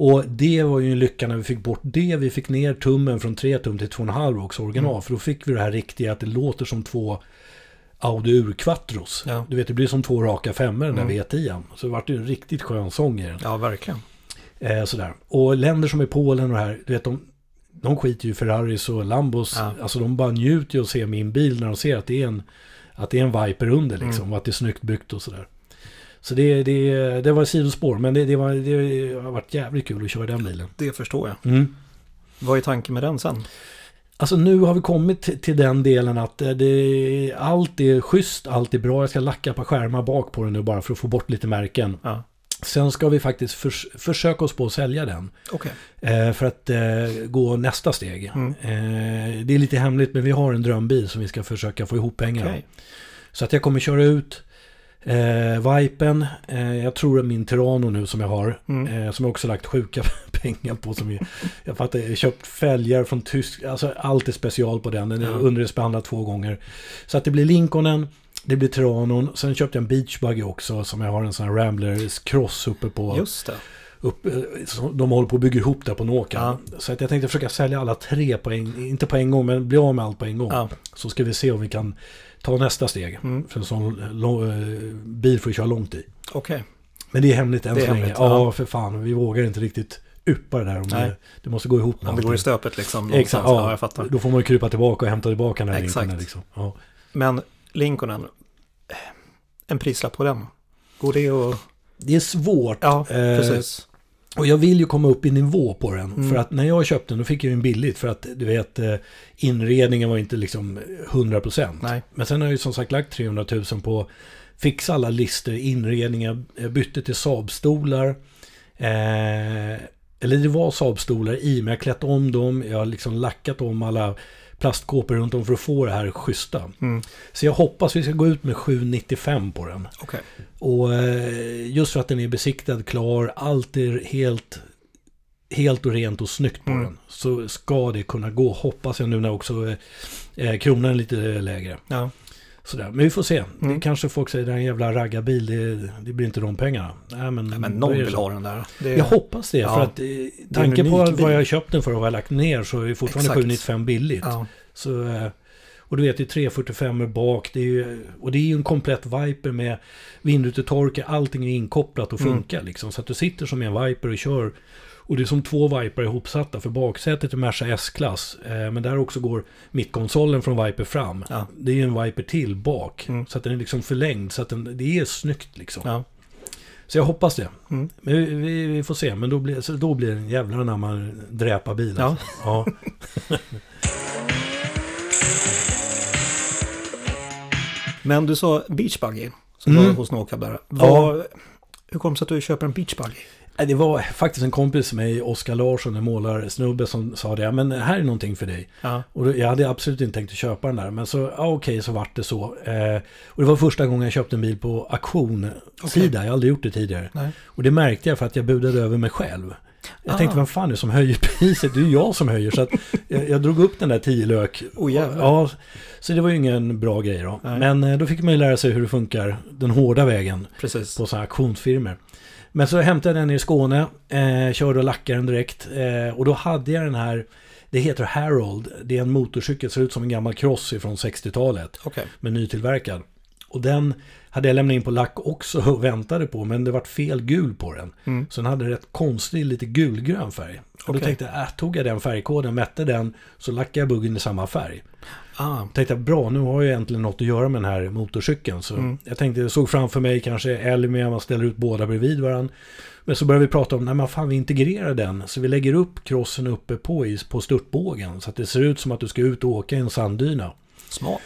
Och det var ju en lycka när vi fick bort det. Vi fick ner tummen från tre tum till två och en halv också original. Mm. För då fick vi det här riktiga att det låter som två Audi Ur-quattros. Ja. Du vet, det blir som två raka femmor den där mm. V tio. Så det var ju en riktigt skön sång i den. Ja, verkligen. Eh, sådär. Och länder som är Polen och här, du vet, de, de skiter ju Ferraris och Lambos. Ja. Alltså de bara njuter ju att se min bil när de ser att det är en, att det är en Viper under liksom. Mm. Och att det är snyggt byggt och sådär. Så det, det, det var ett sidospår, men det, det, var, det har varit jävligt kul att köra den bilen. Det förstår jag. Mm. Vad är tanken med den sen? Alltså nu har vi kommit till den delen att det, allt är schysst, allt är bra. Jag ska lacka på skärmar bak på den nu bara för att få bort lite märken. Ja. Sen ska vi faktiskt förs- försöka oss på att sälja den. Okay. eh, för att eh, gå nästa steg. Mm. Eh, det är lite hemligt, men vi har en drömbil som vi ska försöka få ihop pengar. Okay. Så att jag kommer köra ut eh, Vipen. Eh, jag tror att min Terrano nu som jag har, mm. eh, som jag också lagt sjuka pengar på. Som jag, jag fattar, jag köpt fälgar från tysk. Alltså allt är special på den. Den är mm. undersbehandlad två gånger. Så att det blir Lincolnen. Det blir Terranon. Sen köpte jag en beachbuggy också som jag har en sån här Ramblers cross uppe på. Just det. Upp, de håller på att bygga ihop där på Nåka. Ja. Så att jag tänkte försöka sälja alla tre på en, inte på en gång, men bli av med allt på en gång. Ja. Så ska vi se om vi kan ta nästa steg. Mm. För en sån lo, bil får vi köra långt i. Okej. Okay. Men det är hemligt än så länge. Ja, ja, för fan. Vi vågar inte riktigt uppa det där. Om det, det måste gå ihop. Om det går i stöpet liksom. Exakt. Ja, ja, jag fattar. Då får man ju krypa tillbaka och hämta tillbaka den här Lincoln. Liksom. Ja. Men Lincolnen, en prislapp på den. Går det att... Det är svårt. Ja, precis. Eh, och jag vill ju komma upp i nivå på den. Mm. För att när jag köpte den, då fick jag den billigt. För att du vet, inredningen var inte liksom hundra procent. Nej. Men sen har jag ju som sagt lagt trehundratusen på fixa alla lister, inredningar. Jag bytte till Saab-stolar. Eh, eller det var Saab-stolar i, men jag klätt om dem. Jag har liksom lackat om alla plastkåpor runt om för att få det här schyssta. Mm. Så jag hoppas vi ska gå ut med sjuhundranittiofem på den. Okay. Och just för att den är besiktad, klar, allt är helt, helt och rent och snyggt på mm. den. Så ska det kunna gå, hoppas jag nu när också eh, kronan är lite lägre. Ja. Sådär. Men vi får se. Mm. Det kanske folk säger, den jävla raggarbil, det, det blir inte de pengarna. Nej, men, Nej, men någon vill ha den där. Det... Jag hoppas det, ja. För att eh, tanken på bil. Vad jag köpt den för och vad jag lagt ner, så är det fortfarande sjuhundranittiofem billigt. Ja. Så, eh, och du vet, det är trehundrafyrtiofem är bak. Det är ju, och det är ju en komplett Viper med vindrutetorkar. Allting är inkopplat och funkar. Mm. Liksom, så att du sitter som en Viper och kör. Och det är som två Viper ihopsatta, för baksätet är Mersa S-klass. Eh, men där också går mittkonsolen från Viper fram. Ja. Det är ju en Viper till bak. Mm. Så att den är liksom förlängd. Så att den, det är snyggt liksom. Ja. Så jag hoppas det. Mm. Men vi, vi, vi får se. Men då blir, då blir det en jävla när man dräpar bilen. Alltså. Ja. Ja. Men du sa beachbuggy som mm. var hos Nåka där. Var, ja. Hur kom det sig att du köper en beachbuggy? Det var faktiskt en kompis med mig, Oskar Larsson, en målarsnubbe, som sa det. Men här är någonting för dig. Ja. Och då, jag hade absolut inte tänkt att köpa den där. Men så, ja, okej, så vart det så. Eh, och det var första gången jag köpte en bil på auktionssida. Okay. Jag har aldrig gjort det tidigare. Nej. Och det märkte jag för att jag budade över mig själv. Jag ah. tänkte, vad fan är det som höjer priset? Det är jag som höjer. Så att jag, jag drog upp den där tio lök. Oh, ja, så det var ju ingen bra grej då. Nej. Men då fick man ju lära sig hur det funkar den hårda vägen. Precis. På sådana auktionsfirmer. Men så hämtade jag den i Skåne, eh, körde och lackade den direkt. Eh, och då hade jag den här, det heter Harold. Det är en motorcykel, ser ut som en gammal cross från sextiotalet. Okay. Men nytillverkad. Och den hade jag lämnat in på lack också och väntade på, men det var fel gul på den. Mm. Så den hade rätt konstig, lite gulgrön färg. Och okay. Då tänkte jag, äh, tog jag den färgkoden, mätte den, så lackade jag buggen i samma färg. Ah. Tänkte jag, bra, nu har jag egentligen något att göra med den här motorcykeln. Så mm. jag tänkte, jag såg framför mig kanske Elmia, man ställer ut båda bredvid varandra. Men så började vi prata om, nej men fan, vi integrerar den. Så vi lägger upp krossen uppe på is på störtbågen, så att det ser ut som att du ska ut och åka i en sanddyna. Smart.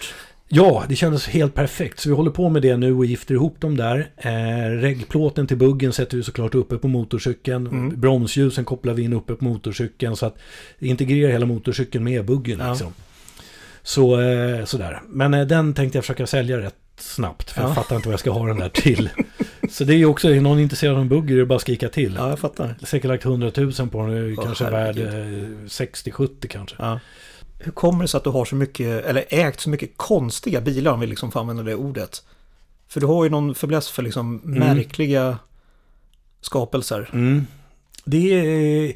Ja, det kändes helt perfekt. Så vi håller på med det nu och gifter ihop dem där. Eh, reggplåten till buggen sätter vi såklart uppe på motorcykeln. Mm. Bromsljusen kopplar vi in uppe på motorcykeln, så att integrerar hela motorcykeln med buggen. Ja. Liksom. Så, eh, sådär. Men eh, den tänkte jag försöka sälja rätt snabbt. För ja. Jag fattar inte vad jag ska ha den där till. Så det är ju också, är någon intresserad av en bugg, är det bara skrika till. Ja, jag fattar. Säkert lagt hundratusen på den, oh, kanske värd eh, sextio sjuttio kanske. Ja. Hur kommer det sig att du har så mycket, eller ägt så mycket konstiga bilar, om vi liksom får använda det ordet? För du har ju någon förbläss för liksom mm. märkliga skapelser. Mm. Det är,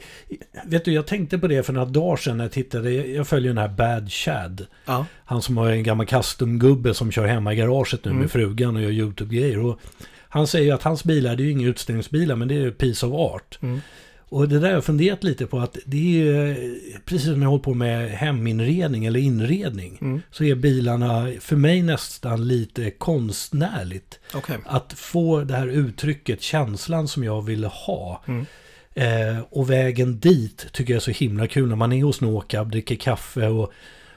vet du, jag tänkte på det för några dagar sedan när jag tittade. Jag följer den här Bad Chad. Ja. Han som har en gammal custom-gubbe som kör hemma i garaget nu mm. med frugan och gör YouTube-grejer. Och han säger ju att hans bilar, det är ju inga utställningsbilar, men det är ju piece of art. Mm. Och det där har jag funderat lite på, att det är precis som jag håller på med heminredning eller inredning, mm. så är bilarna för mig nästan lite konstnärligt. Okay. Att få det här uttrycket, känslan som jag vill ha. Mm. Eh, och vägen dit tycker jag är så himla kul när man är hos Nåka, dricker kaffe och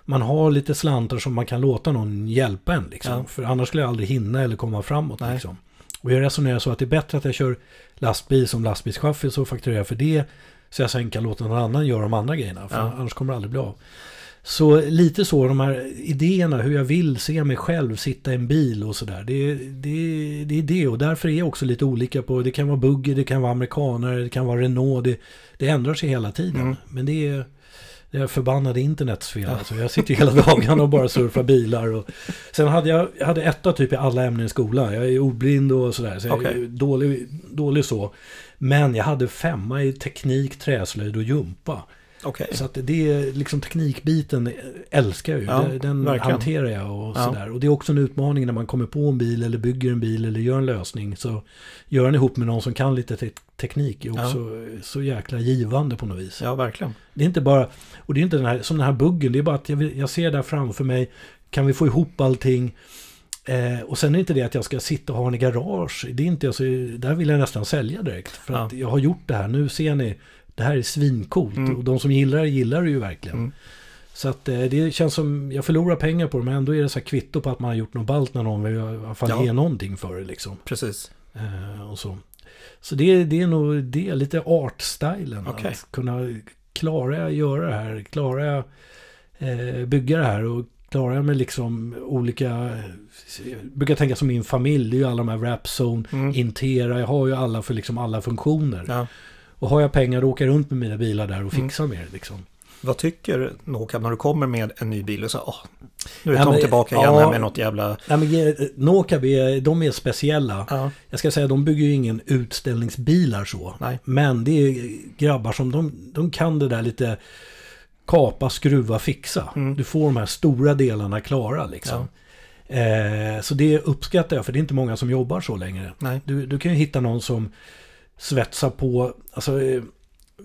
man har lite slantar som man kan låta någon hjälpa en. Liksom. Ja. För annars skulle jag aldrig hinna eller komma framåt. Liksom. Och jag resonerar så att det är bättre att jag kör lastbil som lastbilschaufför, så fakturerar för det. Så jag sen kan låta någon annan göra de andra grejerna. För ja. Annars kommer det aldrig bli av. Så lite så, de här idéerna, hur jag vill se mig själv sitta i en bil och sådär. Det, det, det är det, och därför är jag också lite olika på, det kan vara buggy, det kan vara amerikaner, det kan vara Renault, det, det ändrar sig hela tiden. Mm. Men det är det är förbannade internets fel. Alltså, jag sitter hela dagen och bara surfar bilar. Och sen hade jag, jag hade etta typ i alla ämnen i skolan. Jag är oblind och sådär, så jag okay. är dålig, dålig så. Men jag hade femma i teknik, träslöjd och jumpa. Okay. Så att det är liksom teknikbiten älskar jag ju, ja, den verkligen. Hanterar jag och sådär, ja. Och det är också en utmaning när man kommer på en bil eller bygger en bil eller gör en lösning, så gör den ihop med någon som kan lite te- teknik är också ja. Så jäkla givande på något vis. Ja, verkligen. Det är inte bara, och det är inte den här, som den här buggen, det är bara att jag, jag ser där framför mig, kan vi få ihop allting? Eh, och sen är det inte det att jag ska sitta och ha en i garage, det är inte, alltså, där vill jag nästan sälja direkt, för ja. Att jag har gjort det här, nu ser ni, det här är svincoolt. Mm. Och de som gillar det gillar det ju verkligen. Mm. Så att det känns som jag förlorar pengar på det, men ändå är det så här kvitto på att man har gjort något ballt när någon vill i alla fall ja. Ge någonting för det liksom. Precis. Eh, och så så det, det är nog det, lite art-stylen. Okay. Att kunna, klarar jag göra det här? Klarar jag eh, bygga det här? Och klarar jag med liksom olika, jag brukar tänka som min familj, det är ju alla de här Wrapzone, mm. Intera, jag har ju alla för liksom alla funktioner. Ja. Och har jag pengar och åker runt med mina bilar där och fixar mm. med det liksom. Vad tycker Nåka när du kommer med en ny bil och så, åh, nu är nej, Tom men, tillbaka igen ja, med något jävla... Nej, men Nåka, de är speciella. Ja. Jag ska säga, de bygger ju ingen utställningsbilar så. Nej. Men det är grabbar som, de, de kan det där lite kapa, skruva, fixa. Mm. Du får de här stora delarna klara liksom. Ja. Eh, så det uppskattar jag, för det är inte många som jobbar så längre. Nej. Du, du kan ju hitta någon som svetsa på, alltså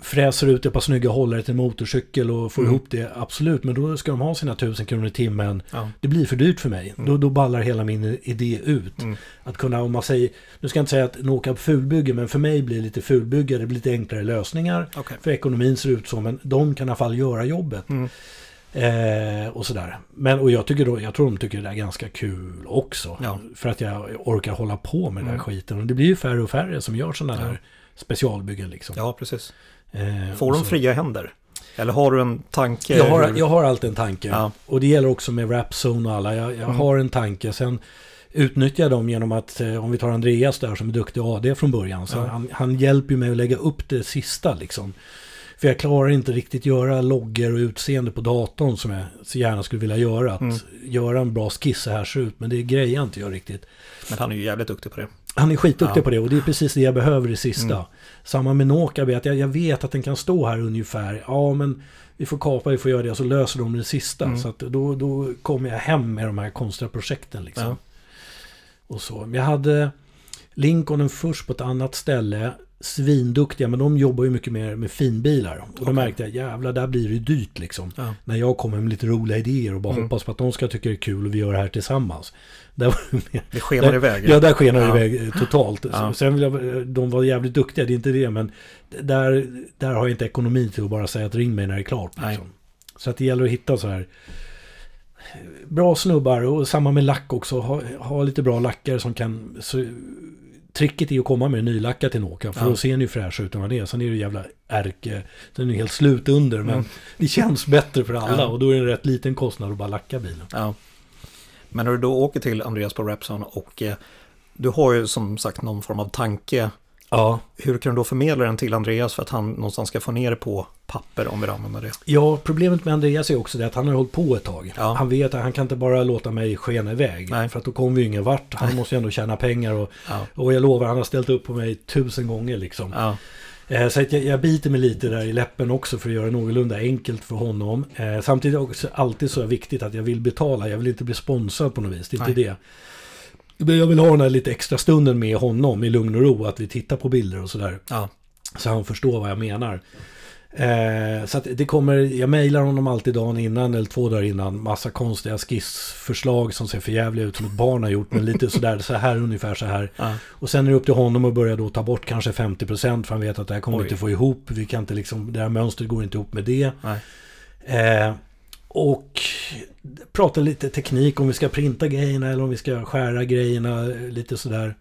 fräser ut ett par snygga hållare till motorcykel och får mm. ihop det, absolut, men då ska de ha sina tusen kronor i timmen, ja. Det blir för dyrt för mig, mm. då, då ballar hela min idé ut, mm. att kunna, om man säger, nu ska jag inte säga att Nåka på fulbygge, men för mig blir det lite fulbygge, det blir lite enklare lösningar, okay. för ekonomin ser ut så, men de kan i alla fall göra jobbet. Mm. Eh, och sådär. Men, och jag, tycker då, jag tror de tycker det är ganska kul också, ja. För att jag orkar hålla på med mm. den här skiten, och det blir ju färre och färre som gör sådana här ja. Specialbyggen liksom. Ja, precis. eh, Får de fria händer? Eller har du en tanke? Jag har, jag har alltid en tanke, ja. Och det gäller också med Wrapzone och alla. Jag, jag mm. har en tanke, sen utnyttjar dem genom att, om vi tar Andreas där som är duktig A D från början, så ja. han, han hjälper ju mig att lägga upp det sista liksom. För jag klarar inte riktigt göra loggar och utseende på datorn som jag så gärna skulle vilja göra. Att mm. göra en bra skiss här ser ut, men det grejer inte jag riktigt. Men han är ju jävligt duktig på det. Han är skitduktig ja. På det, och det är precis det jag behöver i sista. Mm. Samma med Nåka, att jag, jag vet att den kan stå här ungefär. Ja, men vi får kapa, vi får göra det, och så löser de det sista. Mm. Så att då, då kommer jag hem med de här konstiga projekten liksom. Ja. Och så. Men jag hade Lincolnen först på ett annat ställe, svinduktiga, men de jobbar ju mycket mer med finbilar, och okay. då märkte jag, jävla där blir det dyrt liksom, ja. När jag kommer med lite roliga idéer och bara mm. hoppas på att de ska tycka det är kul och vi gör det här tillsammans, där var det, mer, det skenar där, iväg ja, där skenar ja. Iväg totalt ja. Så, sen vill jag, de var jävligt duktiga, det är inte det, men där, där har jag inte ekonomi till att bara säga att ring mig när det är klart liksom. Så att det gäller att hitta så här bra snubbar, och samma med lack också, ha, ha lite bra lackare som kan så, tricket är att komma med en ny lacka till Nåka, för ja. Då ser ni ju fräsch ut än vad det är. Sen är det ju jävla ärke, den är helt slut under, men mm. det känns bättre för alla, ja. Och då är det en rätt liten kostnad att bara lacka bilen. Ja. Men när du då åker till Andreas på Wrapzone, och eh, du har ju som sagt någon form av tanke, ja. Hur kan du då förmedla den till Andreas för att han någonstans ska få ner på papper, om vi använder det? Ja, problemet med Andreas är också det att han har hållit på ett tag. Ja. Han vet att han kan inte bara låta mig skena iväg. Nej. För att då kommer vi ju ingen vart. Han måste ju ändå tjäna pengar, och, ja. Och jag lovar, han har ställt upp på mig tusen gånger liksom. Ja. Eh, så att jag, jag biter mig lite där i läppen också för att göra det någorlunda enkelt för honom. Eh, samtidigt är det också alltid så viktigt att jag vill betala. Jag vill inte bli sponsrad på något vis, det är inte det. Jag vill ha den här lite extra stunden med honom i lugn och ro, att vi tittar på bilder och sådär. Ja. Så han förstår vad jag menar. Eh, så att det kommer, jag mejlar honom alltid dagen innan eller två dagar innan, massa konstiga skissförslag som ser för jävliga ut som ett barn har gjort, men lite sådär, så här ungefär så här. Uh. Och sen är det upp till honom att börja då ta bort kanske femtio procent, för han vet att det här kommer Oj. inte få ihop, vi kan inte liksom, det här mönstret går inte ihop med det. Eh, och prata lite teknik, om vi ska printa grejerna eller om vi ska skära grejerna, lite sådär.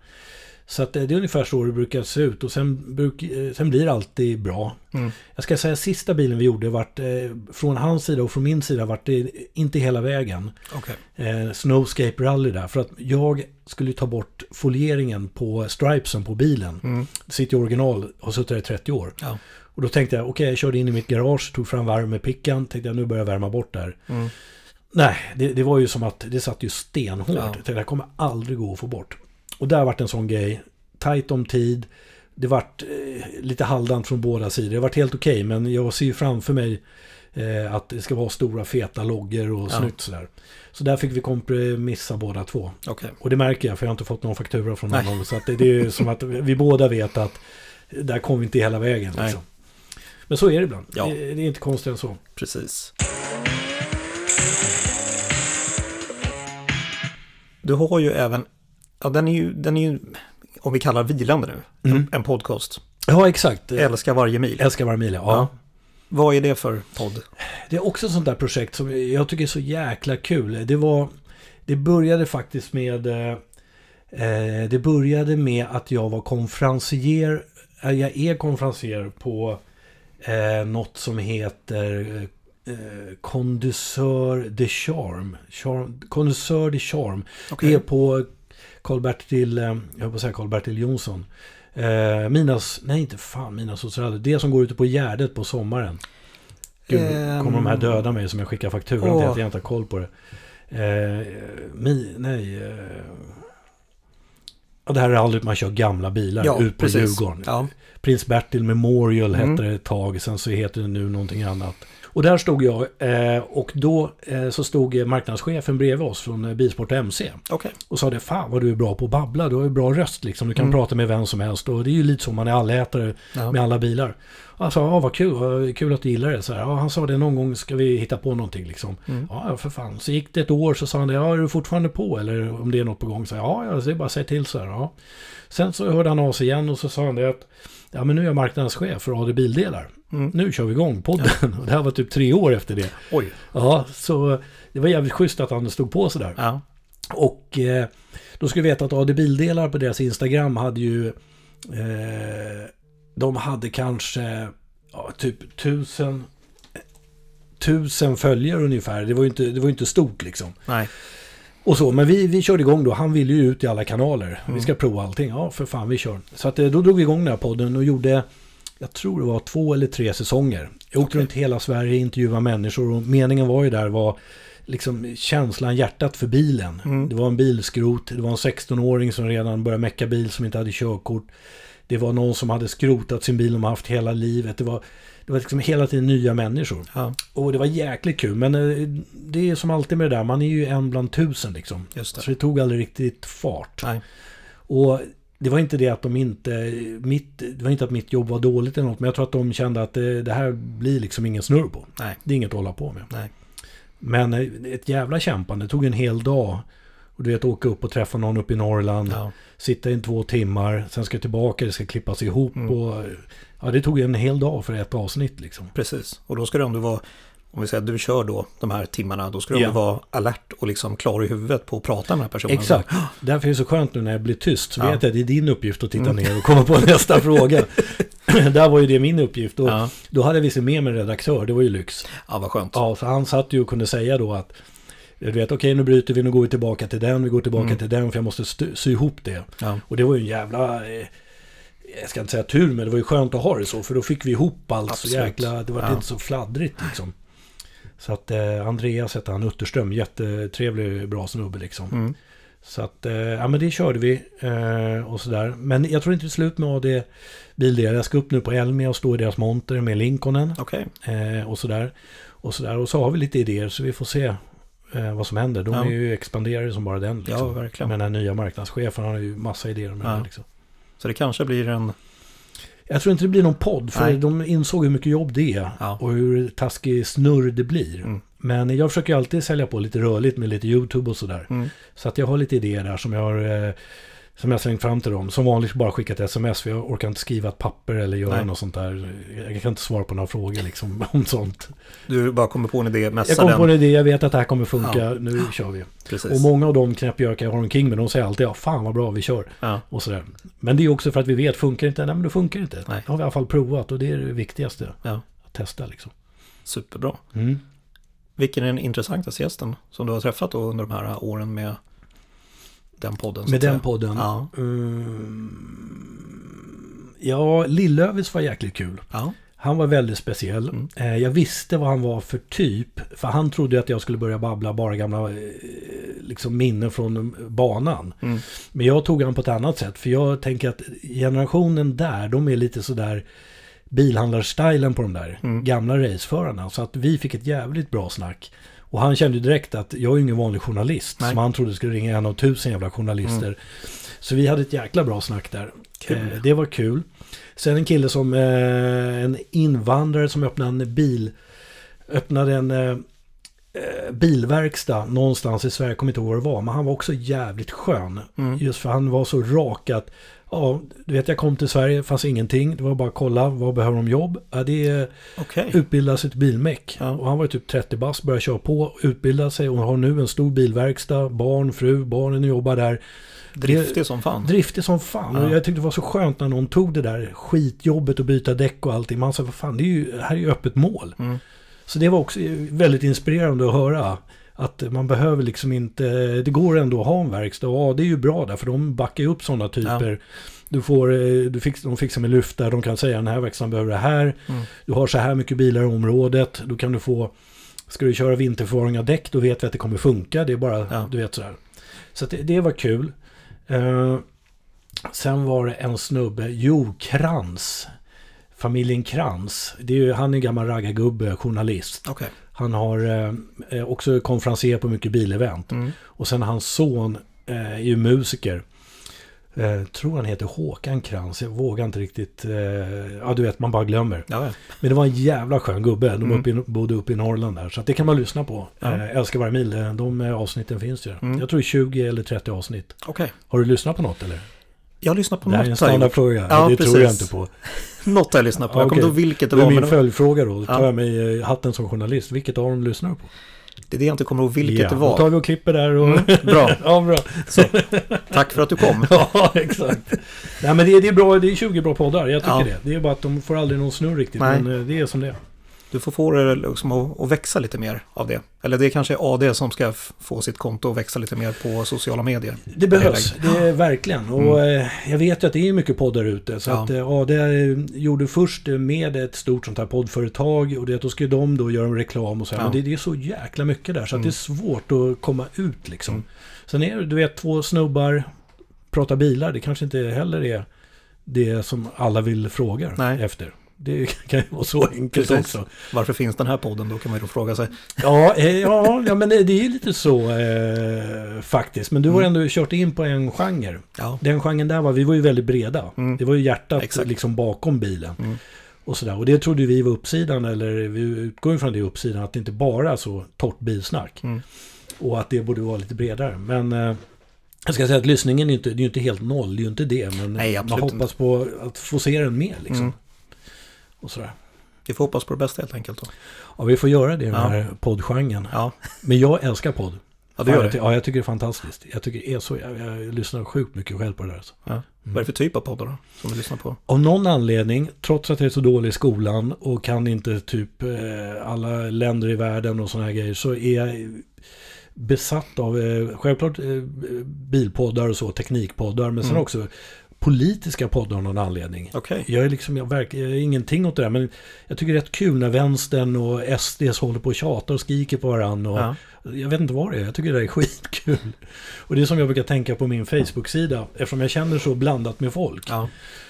Så att det är ungefär så det brukar se ut. Och sen, bruk, sen blir det alltid bra. Mm. Jag ska säga att sista bilen vi gjorde vart, eh, från hans sida och från min sida vart det inte hela vägen. Okay. Eh, Snowscape Rally där. För att jag skulle ta bort folieringen på stripesen på bilen. Mm. Sitt i original, har suttit där i trettio år. Ja. Och då tänkte jag, okej okay, jag körde in i mitt garage, tog fram värmepickan, tänkte jag nu börjar värma bort där. Mm. Nej, det, det var ju som att det satt ju stenhårt. Ja. Jag tänkte, det här kommer aldrig gå att få bort. Och där vart en sån grej, tajt om tid, det vart eh, lite halvdant från båda sidor. Det vart helt okej, okay, men jag ser ju framför mig eh, att det ska vara stora feta logger och ja. snytt sådär. Så där fick vi kompromissa båda två. Okay. Och det märker jag, för jag har inte fått någon faktura från någon. Nej. Så att det, det är ju som att vi båda vet att där kom vi inte hela vägen. Liksom. Men så är det ibland. Ja. Det, det är inte konstigt än så. Precis. Du har ju även... Ja, den är ju, den är ju, om vi kallar vilande nu, mm. en podcast. Ja, exakt. Älskar varje mil. Älskar varje mil, ja. ja. Vad är det för podd? Det är också ett sånt där projekt som jag tycker är så jäkla kul. Det var, det började faktiskt med, eh, det började med att jag var konferencier, jag är konferencier på eh, något som heter Conduseur eh, de Charme. Conduseur de Charme. Okay. Det är på Karl-Bertil, jag höll på att säga Karl-Bertil Jonsson. Eh, minas, nej inte fan, minas och sådär. Det som går ute på Gärdet på sommaren. Gud, um, kommer de här döda mig som jag skickar fakturan oh. till att jag inte har koll på det. Eh, mi, nej. Eh, ja, det här är aldrig man kör gamla bilar ja, ut på precis. Djurgården. Ja. Prins Bertil Memorial mm. hette det ett tag, sen så heter det nu någonting annat. Och där stod jag och då så stod marknadschefen bredvid oss från Bilsport och M C. Okay. Och sa det, fan vad du är bra på att babbla, du har ju bra röst liksom, du kan mm. prata med vem som helst och det är ju lite som man är allätare ja. med alla bilar. Han sa, ja vad kul, vad kul att du gillar det. Så här, ja, han sa det, någon gång ska vi hitta på någonting liksom. Mm. Ja för fan, så gick det ett år så sa han det, ja är du fortfarande på eller om det är något på gång? Så här, ja, det är bara att säga till så här. Ja. Sen så hörde han av sig igen och så sa han det att ja, men nu är jag marknadschef för A D Bildelar. Mm. Nu kör vi igång podden. Ja. Och det här var typ tre år efter det. Oj. Ja, så det var jävligt schysst att han stod på sådär. Ja. Och eh, då ska vi veta att A D Bildelar på deras Instagram hade ju... Eh, de hade kanske ja, typ tusen, tusen följare ungefär. Det var ju inte, det var inte stort liksom. Nej. Och så, men vi, vi körde igång då. Han ville ju ut i alla kanaler. Mm. Vi ska prova allting. Ja, för fan, vi kör. Så att, då drog vi igång den här podden och gjorde, jag tror det var två eller tre säsonger. Jag åkte okay. runt hela Sverige, intervjuade människor och meningen var ju där var liksom känslan, hjärtat för bilen. Mm. Det var en bilskrot, det var en sexton-åring som redan började mecka bil som inte hade körkort. Det var någon som hade skrotat sin bil och haft hela livet. Det var... Det var liksom hela tiden nya människor. Ja. Och det var jäkligt kul. Men det är som alltid med det där. Man är ju en bland tusen liksom. Just det. Så det tog aldrig riktigt fart. Nej. Och det var inte det att de inte... Mitt, det var inte att mitt jobb var dåligt eller något. Men jag tror att de kände att det, det här blir liksom ingen snurr på. Nej. Det är inget att hålla på med. Nej. Men ett jävla kämpande. Det tog en hel dag. Och du vet, åka upp och träffa någon uppe i Norrland. Ja. Sitta in två timmar. Sen ska jag tillbaka. Det ska klippas ihop mm. och... Ja, det tog en hel dag för ett avsnitt liksom. Precis, och då ska det ändå vara, om vi säger att du kör då de här timmarna, då ska det yeah. vara alert och liksom klar i huvudet på att prata med den här personen. Exakt, därför är det så skönt nu när jag blir tyst så ja. vet jag att det är din uppgift att titta mm. ner och komma på nästa fråga. Där var ju det min uppgift och ja. då hade vi sig med med en redaktör, det var ju lyx. Ja, vad skönt. Ja, så han satt ju och kunde säga då att du vet, okej okay, nu bryter vi, nu går vi tillbaka till den, vi går tillbaka mm. till den för jag måste st- sy ihop det. Ja. Och det var ju en jävla... Eh, jag ska inte säga tur, men det var ju skönt att ha det så för då fick vi ihop allt. Absolut. Så jäkla, det var ja. inte så fladdrigt liksom. Så att eh, Andreas hette han, Utterström, jättetrevlig, bra snubbe liksom. Mm. Så att, eh, ja men det körde vi eh, och sådär. Men jag tror inte det är slut med A D Bildelar. Jag ska upp nu på Elmia och stå i deras monter med Lincolnen. Okej. eh, och sådär. Och sådär, och så har vi lite idéer så vi får se eh, vad som händer. De ja. är ju expanderade som bara den liksom. Ja, verkligen. Men den här nya marknadschefen har ju massa idéer med ja. det liksom. Så det kanske blir en Jag tror inte det blir någon podd, för Nej. de insåg hur mycket jobb det är ja. och hur taskig snurr det blir. Mm. Men jag försöker alltid sälja på lite rörligt med lite YouTube och sådär. Mm. Så att jag har lite idéer där som jag har... Eh, som jag slängt fram till dem. Som vanligt bara skickat sms, för jag orkar inte skriva ett papper eller göra Nej. något sånt där. Jag kan inte svara på några frågor liksom, om sånt. Du bara kommer på en idé, mässar den. Jag kommer på en idé, jag vet att det här kommer funka, ja. nu ja. kör vi. Precis. Och många av dem knäppjökar jag har omkring, men de säger alltid, ja fan vad bra, vi kör. Ja. Och sådär. Men det är också för att vi vet, funkar inte? Nej, men det funkar inte. Nej. Det har vi i alla fall provat, och det är det viktigaste. Ja. Att testa liksom. Superbra. Mm. Vilken är den intressantaste gästen som du har träffat då under de här åren med... Den podden, med den podden. Ja, mm, ja Lillövis var jäkligt kul. Ja. Han var väldigt speciell. Mm. Eh, jag visste vad han var för typ. För han trodde att jag skulle börja babbla bara gamla eh, liksom minnen från banan. Mm. Men jag tog han på ett annat sätt. För jag tänker att generationen där, de är lite sådär bilhandlarstylen på de där mm. gamla raceförarna. Så att vi fick ett jävligt bra snack. Och han kände direkt att jag är ingen vanlig journalist. Nej. Som han trodde skulle ringa en av tusen jävla journalister. Mm. Så vi hade ett jäkla bra snack där. Kul. Det var kul. Sen en kille som, en invandrare som öppnade en bil, öppnade en bilverkstad någonstans i Sverige. Jag kommer inte ihåg vad det var, men han var också jävligt skön. Mm. Just för han var så rak att, ja, du vet, jag kom till Sverige, fanns ingenting. Det var bara att kolla, vad behöver de jobb? Ja, det är okay. Utbilda sig till bilmäck. Ja. Och han var typ trettio bast, började köra på, utbilda sig och har nu en stor bilverkstad, barn, fru, barnen jobbar där. Driftig som fan. Driftig som fan. Ja. Och jag tyckte det var så skönt när någon tog det där skitjobbet och byta däck och allting. Man sa, vad fan, det är ju, här är ju öppet mål. Mm. Så det var också väldigt inspirerande att höra. Att man behöver liksom inte, det går ändå att ha en verkstad, och ja, det är ju bra där, för de backar ju upp sådana typer. Ja. Du får, du fix, de fixar med lyftar, de kan säga den här verkstaden behöver det här. Mm. Du har så här mycket bilar i området, då kan du få, ska du köra vinterförvaring av däck, då vet vi att det kommer funka, det är bara, ja. du vet sådär. Så att det, det var kul. Eh, sen var det en snubbe, Jo Krans, familjen Krans. Det är ju, han är en gammal raggargubbe, journalist. Okay. Han har eh, också konferenser på mycket bilevent. Mm. Och sen hans son eh, är ju musiker. Eh, tror han heter Håkan Krans. Jag vågar inte riktigt... Eh, ja, du vet, man bara glömmer. Ja, ja. Men det var en jävla skön gubbe. De mm. uppe i, bodde uppe i Norrland där. Så att det kan man lyssna på. Ja. Eh, älskar varje mil. De avsnitten finns ju. Mm. Jag tror tjugo eller trettio avsnitt. Okay. Har du lyssnat på något eller? Jag lyssnar på något. Det är en standardfråga. Ja, det precis. Tror jag inte på. Något jag lyssnar på. Jag okay. kommer då vilket det var. Det är min men... följdfråga då. Då tar ja. jag mig hatten som journalist. Vilket av dem lyssnar du på? Det är det jag inte kommer ihåg vilket ja. det var. Då tar vi och klipper där. Och... Mm. Bra. ja, bra. Så. Tack för att du kom. ja, exakt. Nej, men det är, det är bra. Det är tjugo bra poddar. Jag tycker ja. det. Det är bara att de får aldrig någon snurr riktigt. Nej. Men det är som det är. Du får få det liksom att, att växa lite mer av det. Eller det är kanske A D som ska f- få sitt konto att växa lite mer på sociala medier. Det behövs, det är verkligen. Och mm. jag vet ju att det är mycket poddar ute. Så ja. att A D gjorde först med ett stort sånt här poddföretag. Och det, då ska de då göra en reklam och så här. Ja. Men det, det är så jäkla mycket där. Så att mm. det är svårt att komma ut liksom. Mm. Sen är det, du vet, två snubbar pratar bilar. Det kanske inte heller är det som alla vill fråga Nej. efter. Det kan ju vara så enkelt Precis. också. Varför finns den här podden då, kan man ju fråga sig. Ja, ja, ja men det är lite så eh, faktiskt. Men du har mm. ändå kört in på en genre. Ja. Den genren där var, vi var ju väldigt breda. Mm. Det var ju hjärtat Exakt. liksom bakom bilen. Mm. Och sådär. Och det trodde vi var uppsidan, eller vi utgår från det uppsidan, att det inte bara är så torrt bilsnack. Mm. Och att det borde vara lite bredare. Men... Eh, jag ska säga att lyssningen är ju inte, det är inte helt noll, det är ju inte det. Men Nej, man hoppas på att få se den mer liksom. Mm. Och sådär. Vi får hoppas på det bästa helt enkelt då. Ja, vi får göra det i den ja. här poddgenren. Ja. Men jag älskar podd. Ja, det gör ja, det. Ja, jag tycker det är fantastiskt. Jag tycker det är så, jag, jag lyssnar sjukt mycket själv på det där. Alltså. Ja. Mm. Vad är det för typ av poddar då, som du lyssnar på? Av någon anledning, trots att jag är så dålig i skolan och kan inte typ eh, alla länder i världen och såna här grejer, så är jag besatt av eh, självklart eh, bilpoddar och så, teknikpoddar, men sen mm. också politiska poddar av någon anledning. Okay. Jag är liksom, jag verkar, jag är ingenting åt det där, men jag tycker det är rätt kul när vänstern och S D håller på och tjatar och skriker på varandra. Och ja. Jag vet inte vad det är, jag tycker det är skitkul. Och det är som jag brukar tänka på min Facebook-sida, eftersom jag känner så blandat med folk. Ja.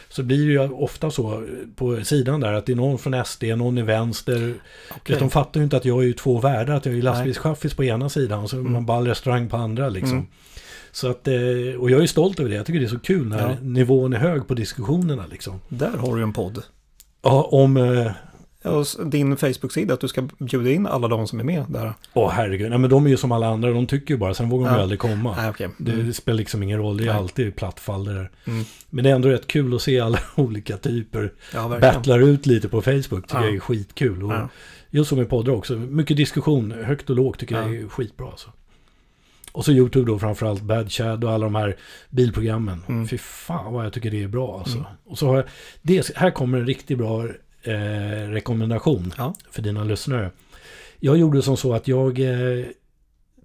Så blir det ju ofta så på sidan där att det är någon från S D, någon i vänster. Okay. De fattar ju inte att jag är ju två världar, att jag är lastbilschaffis på ena sidan och så mm. man bara restaurang på andra liksom. Mm. Så att, och jag är stolt över det. Jag tycker det är så kul när ja. nivån är hög på diskussionerna. Liksom. Där har du en podd. Ja, om... Eh... Och din Facebook-sida, att du ska bjuda in alla de som är med där. Åh, herregud. Nej, men de är ju som alla andra. De tycker ju bara. Sen vågar de ja. aldrig komma. Nej, okay. mm. Det spelar liksom ingen roll. Det är Nej. alltid plattfall det där. Mm. Men det är ändå rätt kul att se alla olika typer. Ja, battlar ut lite på Facebook. Tycker ja. jag är skitkul. Och ja. just som i poddar också. Mycket diskussion. Högt och lågt tycker ja. jag är skitbra. Alltså. Och så YouTube då, framförallt Bad Chad och alla de här bilprogrammen. Mm. Fy fan vad jag tycker det är bra. Alltså. Mm. Och så har jag, det, här kommer en riktigt bra... Eh, rekommendation ja. för dina lyssnare. Jag gjorde som så att jag eh,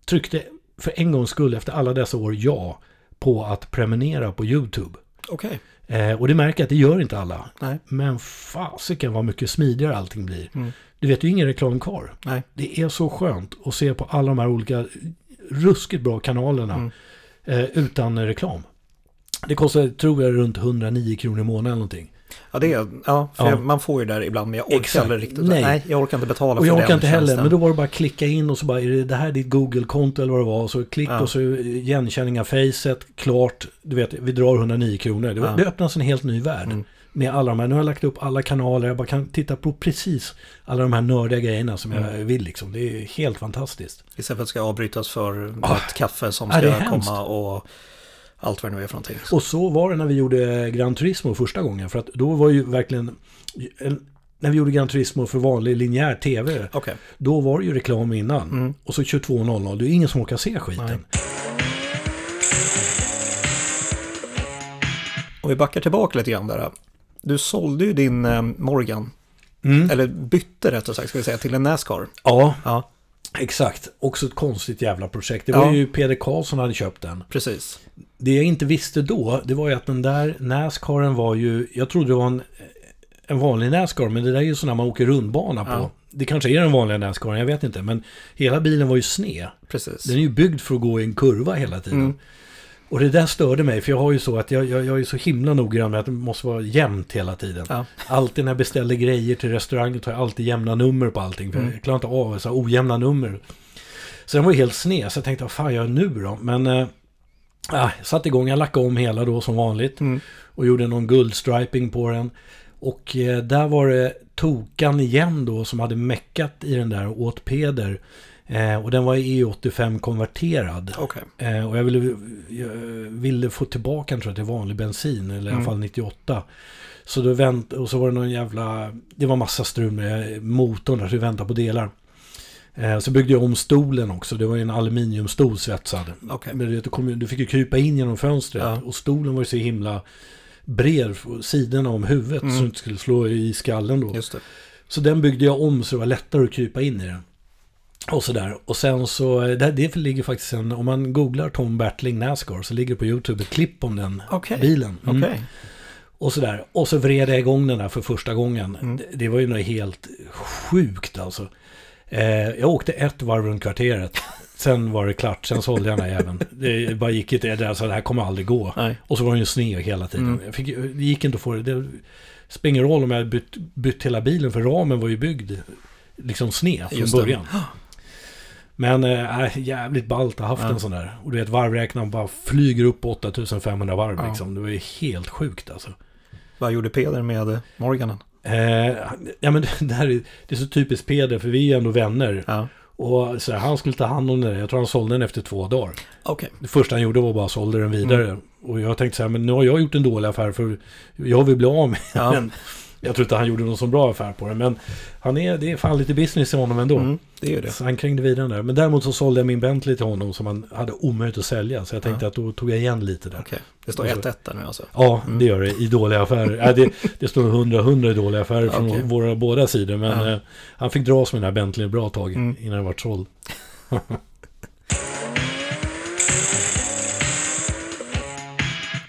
tryckte för en gångs skull efter alla dessa år ja på att prenumerera på YouTube. Okej. Okay. Eh, och det märker jag att det gör inte alla. Nej. Men fasiken vad mycket smidigare allting blir. Mm. Du vet ju ingen reklam kvar. Nej. Det är så skönt att se på alla de här olika ruskigt bra kanalerna mm. eh, utan reklam. Det kostar tror jag runt hundranio kronor i månaden eller någonting. Ja, det är, ja, för ja. Jag, man får ju där ibland, men jag orkar inte riktigt. Nej. Nej, jag orkar inte betala för det. Och jag orkar inte heller, men då var det bara klicka in och så bara, är det, det här ditt Google-konto eller vad det var? Så klick ja. och så igenkänning av facet, klart, du vet, vi drar hundranio kronor. Det, ja. det öppnas en helt ny värld mm. med alla de här. Nu har jag lagt upp alla kanaler, jag bara kan titta på precis alla de här nördiga grejerna som mm. jag vill liksom. Det är helt fantastiskt. Istället för att det ska avbrytas för ah. ett kaffe som ska ja, komma och... allt vad det nu är för någonting. Och så var det när vi gjorde Gran Turismo första gången. För att då var ju verkligen... När vi gjorde Gran Turismo för vanlig linjär tv. Okay. Då var det ju reklam innan. Mm. Och så tjugotvå noll noll. Det är ingen som orkar se skiten. Nej. Om vi backar tillbaka lite grann där. Du sålde ju din eh, Morgan. Mm. Eller bytte rätt och sagt, ska vi säga, till en NASCAR. Ja. Ja. Exakt, också ett konstigt jävla projekt. Det var ja. ju Peder Karlsson hade köpt den. Precis. Det jag inte visste då, det var ju att den där NASCARen var ju, jag trodde det var en, en vanlig NASCAR, men det där är ju sådana man åker rundbana på. Ja. Det kanske är den vanliga NASCARen, jag vet inte, men hela bilen var ju sned. Precis. Den är ju byggd för att gå i en kurva hela tiden. Mm. Och det där störde mig, för jag har ju så att jag, jag, jag är så himla noggrann med att det måste vara jämnt hela tiden. Ja. Alltid när jag beställer grejer till restaurangen tar jag alltid jämna nummer på allting. För mm. jag klarar inte av så här ojämna nummer. Så den var ju helt sned, så jag tänkte, vad fan gör jag nu då? Men äh, jag satte igång, jag lackade om hela då som vanligt. Mm. Och gjorde någon guldstriping på den. Och äh, där var det Token igen då som hade meckat i den där och åt Peder. Eh, och den var E åttiofem konverterad. Okay. Eh, och jag ville, jag ville få tillbaka den, tror jag, till vanlig bensin, eller mm. i alla fall nittioåtta. Så då vänt, och så var det någon jävla, det var massa strul med motorn där, så vi väntade på delar. Eh, så byggde jag om stolen också. Det var en aluminiumstol svetsad. Okay. Men du, kom, du fick ju krypa in genom fönstret. Ja. Och stolen var ju så himla bred sidorna om huvudet mm. så du inte skulle slå i skallen då. Just det. Så den byggde jag om så det var lättare att krypa in i den. Och sådär. Och sen så, det, det ligger faktiskt en, om man googlar Tom Bertling NASCAR så ligger det på YouTube ett klipp om den okay. bilen. Mm. Okay. Och sådär. Och så vred jag igång den här för första gången. Mm. Det, det var ju något helt sjukt alltså. Eh, jag åkte ett varv runt kvarteret. Sen var det klart. Sen sålde jag den här även. Det bara gick inte, det, alltså, det här kommer aldrig gå. Nej. Och så var den ju sned hela tiden. Mm. Jag fick, det gick inte att få det. Det spelar ingen roll om jag bytt, bytt hela bilen för ramen var ju byggd liksom sned från Just början. Det. Men äh, jävligt ballt att haft ja. en sån där. Och du vet, varvräknaren bara flyger upp på åtta tusen fem hundra varv. Ja. Liksom. Det var ju helt sjukt alltså. Vad gjorde Peder med Morganen? Eh, ja, men det, här är, det är så typiskt Peder, för vi är ju ändå vänner. Ja. Och så här, han skulle ta hand om det. Jag tror han sålde den efter två dagar. Okay. Det första han gjorde var bara sålde den vidare. Mm. Och jag tänkte så här, men nu har jag gjort en dålig affär för jag vill bli av med ja. den. Jag tror inte han gjorde någon så bra affär på det, men han är, det är fan lite business i honom ändå. Mm, det är det. Så han krängde vidare där. Men däremot så sålde jag min Bentley till honom som han hade omöjligt att sälja. Så jag tänkte ja. att då tog jag igen lite där. Okay. Det står ett ett där nu alltså? Ja, mm. det gör det i dåliga affärer. äh, det, det står hundra hundra i dåliga affärer från okay. våra båda sidor. Men ja. eh, han fick dras med den här Bentley ett bra tag mm. innan det var såld.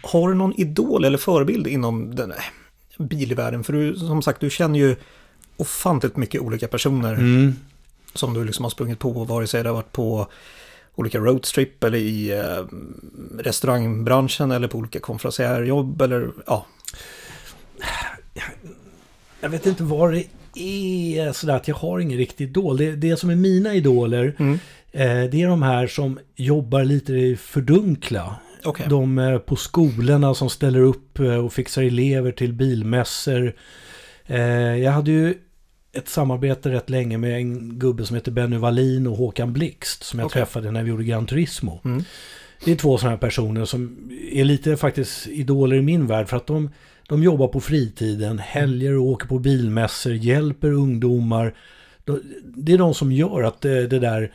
Har du någon idol eller förebild inom den här bilvärlden? För du, som sagt, du känner ju ofantligt mycket olika personer mm. som du liksom har sprungit på, vare sig det har varit på olika roadtrip eller i eh, restaurangbranschen eller på olika konferensjobb eller ja. Jag vet inte vad det är sådär att jag har ingen riktig idol. Det, det som är mina idoler mm. Det är de här som jobbar lite i fördunkla. Okay. De är på skolorna som ställer upp och fixar elever till bilmässor. Jag hade ju ett samarbete rätt länge med en gubbe som heter Benny Wallin och Håkan Blixt som jag okay. träffade när vi gjorde Gran Turismo. Mm. Det är två sådana här personer som är lite faktiskt idoler i min värld för att de, de jobbar på fritiden, helger och åker på bilmässor, hjälper ungdomar. Det är de som gör att det, det där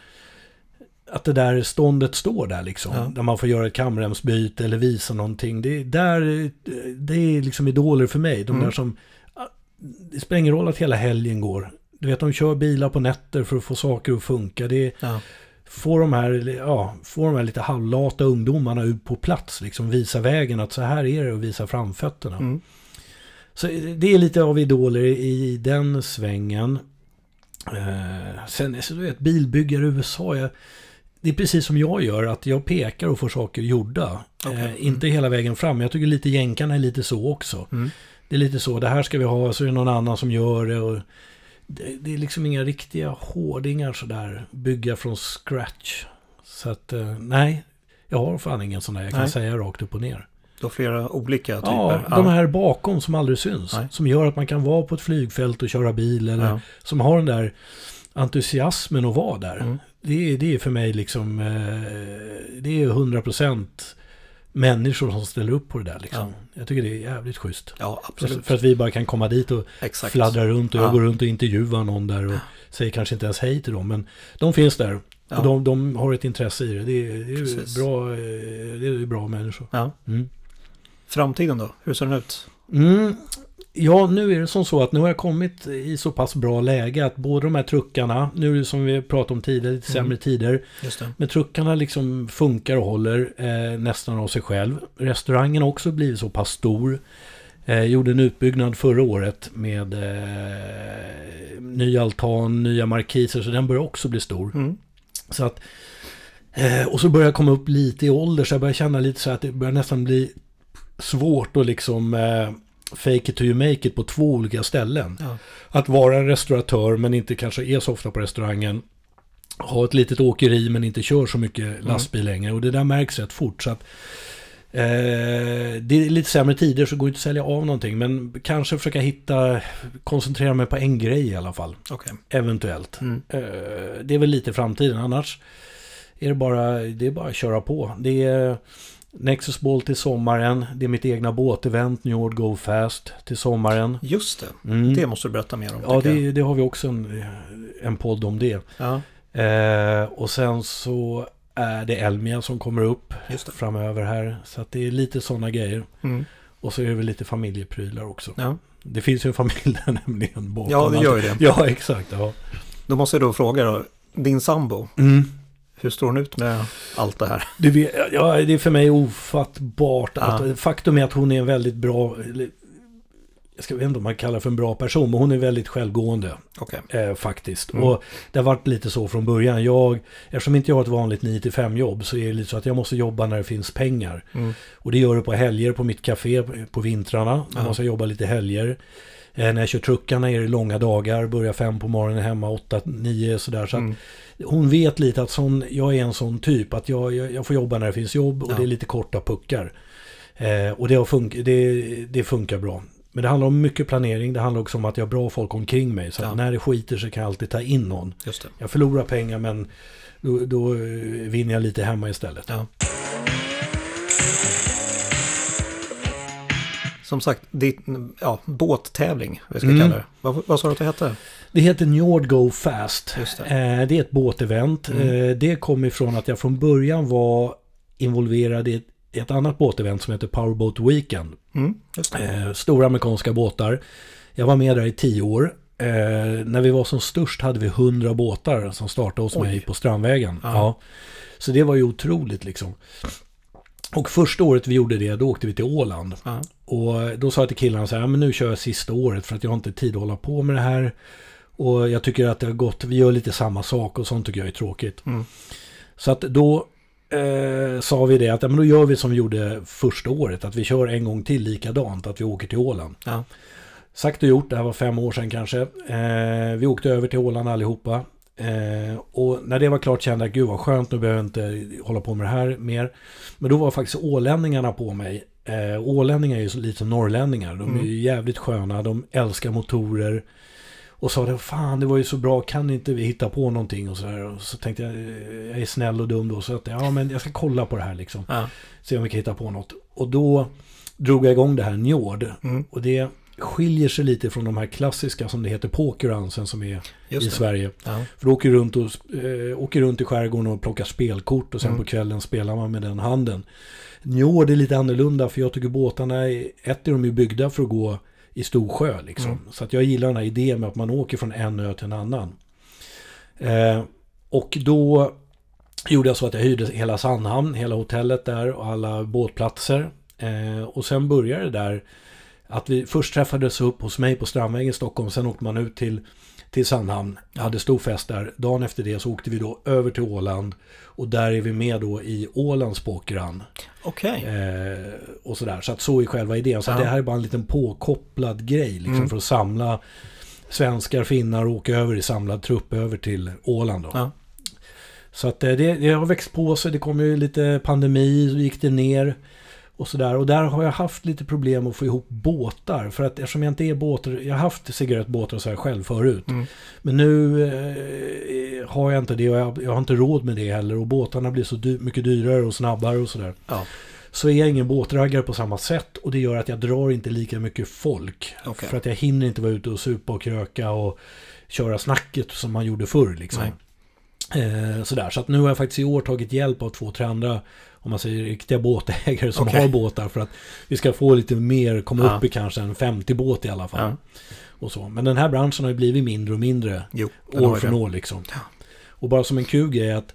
att det där ståndet står där liksom. Ja. Där man får göra ett kamremsbyte eller visa någonting. Det är, där, det är liksom idoler för mig. De mm. där som det spelar ingen roll att hela helgen går. Du vet, de kör bilar på nätter för att få saker att funka. Det är, ja. Får de här, ja, får de här lite halvlata ungdomarna ut på plats liksom, visa vägen att så här är det och visa framfötterna. Mm. Så det är lite av idoler i den svängen. Eh, sen så du vet, bilbyggare i U S A, jag, det är precis som jag gör, att jag pekar och får saker gjorda. Okay. Mm. Eh, inte hela vägen fram. Jag tycker lite jänkarna är lite så också. Mm. Det är lite så, det här ska vi ha, så är det någon annan som gör det. Och det, det är liksom inga riktiga hårdingar sådär, bygga från scratch. Så att, eh, nej, jag har fan ingen sån där, jag kan nej. säga rakt upp och ner. Då flera olika typer. Ja, de här bakom som aldrig syns. Nej. Som gör att man kan vara på ett flygfält och köra bil. Eller ja. Som har den där entusiasmen att vara där. Mm. Det, är, det är för mig liksom, det är hundra procent människor som ställer upp på det där liksom. Ja. Jag tycker det är jävligt schysst. Ja, absolut. För att vi bara kan komma dit och exakt. Fladdra runt och jag ja. går runt och intervjuar någon där och ja. säger kanske inte ens hej till dem, men de finns där ja. och de, de har ett intresse i det. Det är, det är bra, det är bra människor. Ja. Mm. Framtiden då? Hur ser den ut? Mm. Ja, nu är det som så att nu har jag kommit i så pass bra läge att både de här truckarna, nu som vi pratade om tidigare, lite sämre mm. tider, just det. Men truckarna liksom funkar och håller eh, nästan av sig själv. Restaurangen har också blivit så pass stor. Eh, gjorde en utbyggnad förra året med eh, ny altan, nya markiser, så den börjar också bli stor. Mm. Så att, eh, och så börjar jag komma upp lite i ålder, så jag börjar känna lite så att det börjar nästan bli svårt att liksom eh, fake it till you make it på två olika ställen. Ja. Att vara en restauratör men inte kanske är så ofta på restaurangen, ha ett litet åkeri men inte kör så mycket lastbil mm. längre, och det där märks rätt fort. Så att, eh, det är lite sämre tider så går det inte att sälja av någonting, men kanske försöka hitta, koncentrera mig på en grej i alla fall. Okay. Eventuellt. Mm. Eh, det är väl lite framtiden, annars är det bara, det är bara att köra på. Det är Nexus Ball till sommaren. Det är mitt egna båtevent, New York Go Fast, till sommaren. Just det, mm. det måste du berätta mer om. Ja, det, det har vi också en, en podd om det. Ja. Eh, och sen så är det Elmia som kommer upp framöver här. Så att det är lite sådana grejer. Mm. Och så är det väl lite familjeprylar också. Ja. Det finns ju en familj där nämligen. Båten. Ja, det gör ju det. Ja, exakt. Ja. Då måste jag då fråga då, din sambo. Mm. Hur står hon ut med allt det här? Du vet, ja, det är för mig ofattbart. Ja. Att, faktum är att hon är en väldigt bra... Jag ska inte om man kallar för en bra person, men hon är väldigt självgående. Okay. Eh, faktiskt. Mm. Och det har varit lite så från början. Jag, eftersom inte jag har ett vanligt nio till fem jobb så är det lite så att jag måste jobba när det finns pengar. Mm. Och det gör det på helger på mitt café på vintrarna. Man måste jobba lite helger. Eh, när jag kör truckarna är det långa dagar. Börjar fem på morgonen, hemma åtta, nio sådär. Så mm. att hon vet lite att sån, jag är en sån typ att jag, jag, jag får jobba när det finns jobb och ja. det är lite korta puckar. Eh, och det, har fun- det, det funkar bra. Men det handlar om mycket planering. Det handlar också om att jag har bra folk omkring mig. Så ja. att när det skiter så kan jag alltid ta in någon. Just det. Jag förlorar pengar, men då, då vinner jag lite hemma istället. Ja. Som sagt, ditt, ja, båttävling, vad ska jag mm. kalla det. Vad, vad sa du att det hette? Det heter Njord Go Fast. Just det. Eh, det är ett båtevent. Mm. Eh, det kom ifrån att jag från början var involverad i ett, i ett annat båtevent som heter Powerboat Weekend. Mm, just det. Eh, stora amerikanska båtar. Jag var med där i tio år. Eh, när vi var som störst hade vi hundra båtar som startade hos Oj. mig på Strandvägen. Ah. Ja. Så det var ju otroligt liksom. Och första året vi gjorde det, då åkte vi till Åland. Ah. Och då sa jag till killarna så här, men nu kör jag sista året för att jag har inte tid att hålla på med det här. Och jag tycker att det har gått, vi gör lite samma sak och sånt tycker jag är tråkigt. Mm. Så att då Eh, sa vi det att ja, men då gör vi som vi gjorde första året, att vi kör en gång till likadant, att vi åker till Åland. Ja. Sagt och gjort, det här var fem år sedan kanske. Eh, vi åkte över till Åland allihopa. Eh, och när det var klart kände jag, gud vad skönt, nu behöver jag inte hålla på med det här mer. Men då var faktiskt ålänningarna på mig. Eh, ålänningar är ju så lite som norrlänningar. De är ju jävligt sköna, de älskar motorer. Och sa det, fan det var ju så bra, kan inte vi hitta på någonting och så här. Och så tänkte jag, jag är snäll och dum då. Så att ja men jag ska kolla på det här liksom. Ja. Se om vi kan hitta på något. Och då drog jag igång det här Njord. Mm. Och det skiljer sig lite från de här klassiska som det heter pokeransen som är just i det. Sverige. Ja. För då åker runt, och, äh, åker runt i skärgården och plockar spelkort och sen mm. på kvällen spelar man med den handen. Njord är lite annorlunda för jag tycker båtarna, är, ett är de ju byggda för att gå i stor sjö liksom. Mm. Så att jag gillar den här idén med att man åker från en ö till en annan. Eh, och då gjorde jag så att jag hyrde hela Sandhamn, hela hotellet där och alla båtplatser. Eh, och sen började det där att vi först träffades upp hos mig på Strandvägen i Stockholm. Sen åkte man ut till, till Sandhamn. Jag hade stor fest där. Dagen efter det så åkte vi då över till Åland. Och där är vi med då i Ålands pokeran. Okej. Okay. Eh, och sådär. Så att så är själva idén. Så ja. Det här är bara en liten påkopplad grej. Liksom, mm. för att samla svenskar, finnar och åka över i samlad trupp över till Åland då. Ja. Så att det, det har växt på sig. Det kom ju lite pandemi. Så gick det ner. Och sådär. Och där har jag haft lite problem att få ihop båtar. För att eftersom jag inte är båtar, jag har haft cigarettbåtar och så här själv förut. Mm. Men nu eh, har jag inte det och jag, jag har inte råd med det heller. Och båtarna blir så dy- mycket dyrare och snabbare och sådär. Ja. Så är jag ingen båtraggare på samma sätt. Och det gör att jag drar inte lika mycket folk. Okay. För att jag hinner inte vara ute och supa och kröka och köra snacket som man gjorde förr liksom. Nej. Eh, sådär. Så att nu har jag faktiskt i år tagit hjälp av två, tre andra, om man säger riktiga båtägare som okay. har båtar, för att vi ska få lite mer, komma ja. Upp i kanske en femtio båt i alla fall. Ja. Och så. Men den här branschen har ju blivit mindre och mindre jo, år från år liksom. Ja. Och bara som en kul är att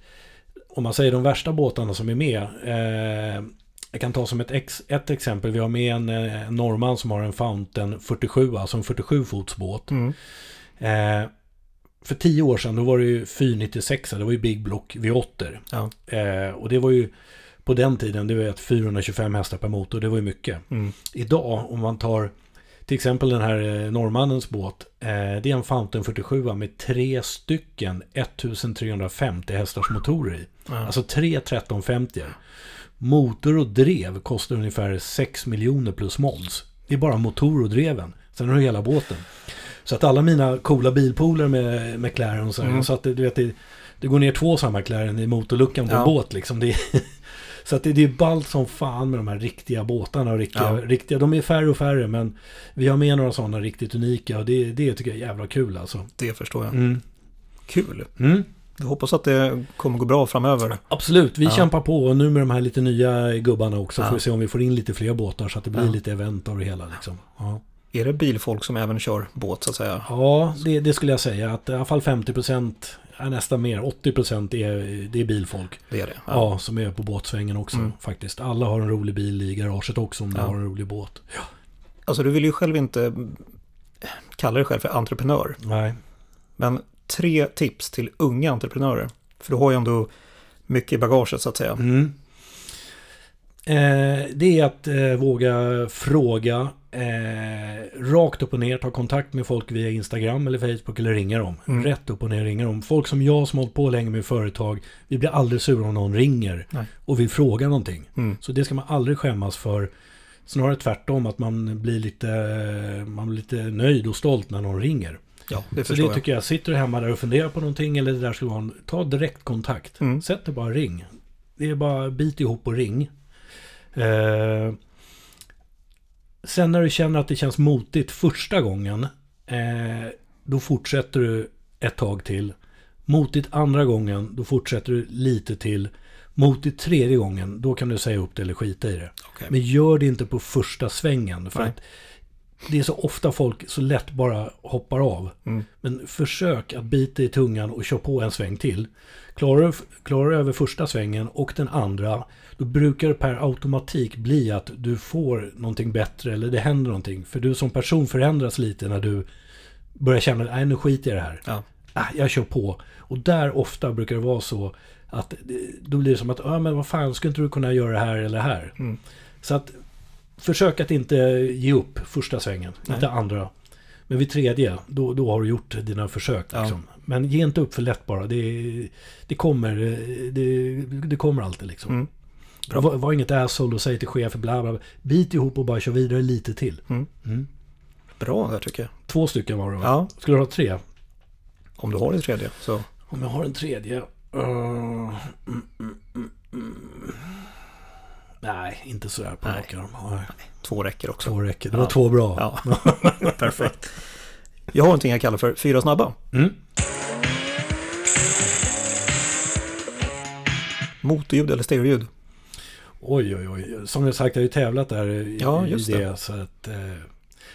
om man säger de värsta båtarna som är med, eh, jag kan ta som ett, ex, ett exempel, vi har med en, en norrman som har en Fountain fyrtiosju, alltså en fyrtiosju-fots båt. Mm. Eh, för tio år sedan då var det ju fyrahundranittiosex, det var ju Big Block V åtta. Ja. Eh, och det var ju på den tiden, det var ett fyrahundratjugofem hästar per motor, det var ju mycket. Mm. Idag, om man tar till exempel den här norrmannens båt, eh, det är en Fountain fyrtiosju med tre stycken ettusentrehundrafemtio hästars motorer i. Mm. Alltså tre trettonhundrafemtio. Motor och drev kostar ungefär sex miljoner plus moms. Det är bara motor och dreven. Sen har du hela båten. Så att alla mina coola bilpooler med, med klären och så, mm. så att du vet, det, det går ner två samma klären i motorluckan på ja. En båt liksom. Det är, så att det, det är ballt som fan med de här riktiga båtarna. Och riktiga, ja. Riktiga, de är färre och färre, men vi har med några sådana riktigt unika. Och det, det tycker jag är jävla kul alltså. Det förstår jag. Mm. Kul. Mm. Jag hoppas att det kommer gå bra framöver. Absolut, vi ja. Kämpar på. Och nu med de här lite nya gubbarna också. Ja. Får vi se om vi får in lite fler båtar så att det blir ja. Lite event av det hela liksom. Ja. Är det bilfolk som även kör båt så att säga? Ja, det, det skulle jag säga. Att i alla fall femtio procent, är nästan mer, åttio procent är, det är bilfolk. Det är det. Ja. Ja, som är på båtsvängen också mm. faktiskt. Alla har en rolig bil i garaget också om ja. De har en rolig båt. Ja. Alltså du vill ju själv inte kalla dig själv för entreprenör. Nej. Men tre tips till unga entreprenörer. För du har ju ändå mycket i bagaget så att säga. Mm. Eh, det är att eh, våga fråga. Eh, rakt upp och ner, ta kontakt med folk via Instagram eller Facebook eller ringa dem. Mm. Rätt upp och ner ringa dem. Folk som jag som hållit på länge med företag, vi blir aldrig sura om någon ringer Nej. Och vill fråga någonting. Mm. Så det ska man aldrig skämmas för. Snarare tvärtom att man blir lite, man blir lite nöjd och stolt när någon ringer. Ja, det så det jag. Tycker jag, sitter du hemma där och funderar på någonting eller det där skulle vara en, ta direkt kontakt. Mm. Sätt dig bara ring. Det är bara bit ihop och ring. Eh, Sen när du känner att det känns motigt första gången, eh, då fortsätter du ett tag till. Motigt andra gången, då fortsätter du lite till. Motigt tredje gången, då kan du säga upp det eller skita i det. Okay. Men gör det inte på första svängen. För att det är så ofta folk så lätt bara hoppar av. Mm. Men försök att bita i tungan och kör på en sväng till. Klarar du, klarar du över första svängen och den andra, då brukar det per automatik bli att du får någonting bättre eller det händer någonting. För du som person förändras lite när du börjar känna, nej nu skiter jag i det här. Ja. Ah, jag kör på. Och där ofta brukar det vara så att då blir det som att, ja men vad fan, skulle inte du kunna göra det här eller det här? Mm. Så att försök att inte ge upp första svängen, nej. Inte andra. Men vid tredje, då, då har du gjort dina försök. Liksom. Ja. Men ge inte upp för lätt bara. Det, det, kommer, det, det kommer alltid liksom. Mm. Var, var inget asshole och säg till chef bla bla bla. Bit ihop och bara kör vidare lite till. Mm. Mm. Bra där tycker jag. Två stycken var det. Va? Ja. Skulle du ha tre? Om du har en tredje. Så. Om jag har en tredje? Uh, mm, mm, mm, mm. Nej, inte sådär på rak arm. Två räcker också. Två räcker. Det var ja. två bra. Ja. Perfekt. Jag har någonting jag kallar för fyra snabba. Mm. Motorljud eller stereoljud? Oj, oj, oj. Som jag sagt, jag har ju tävlat där i, ja, just det. det. Så att, eh,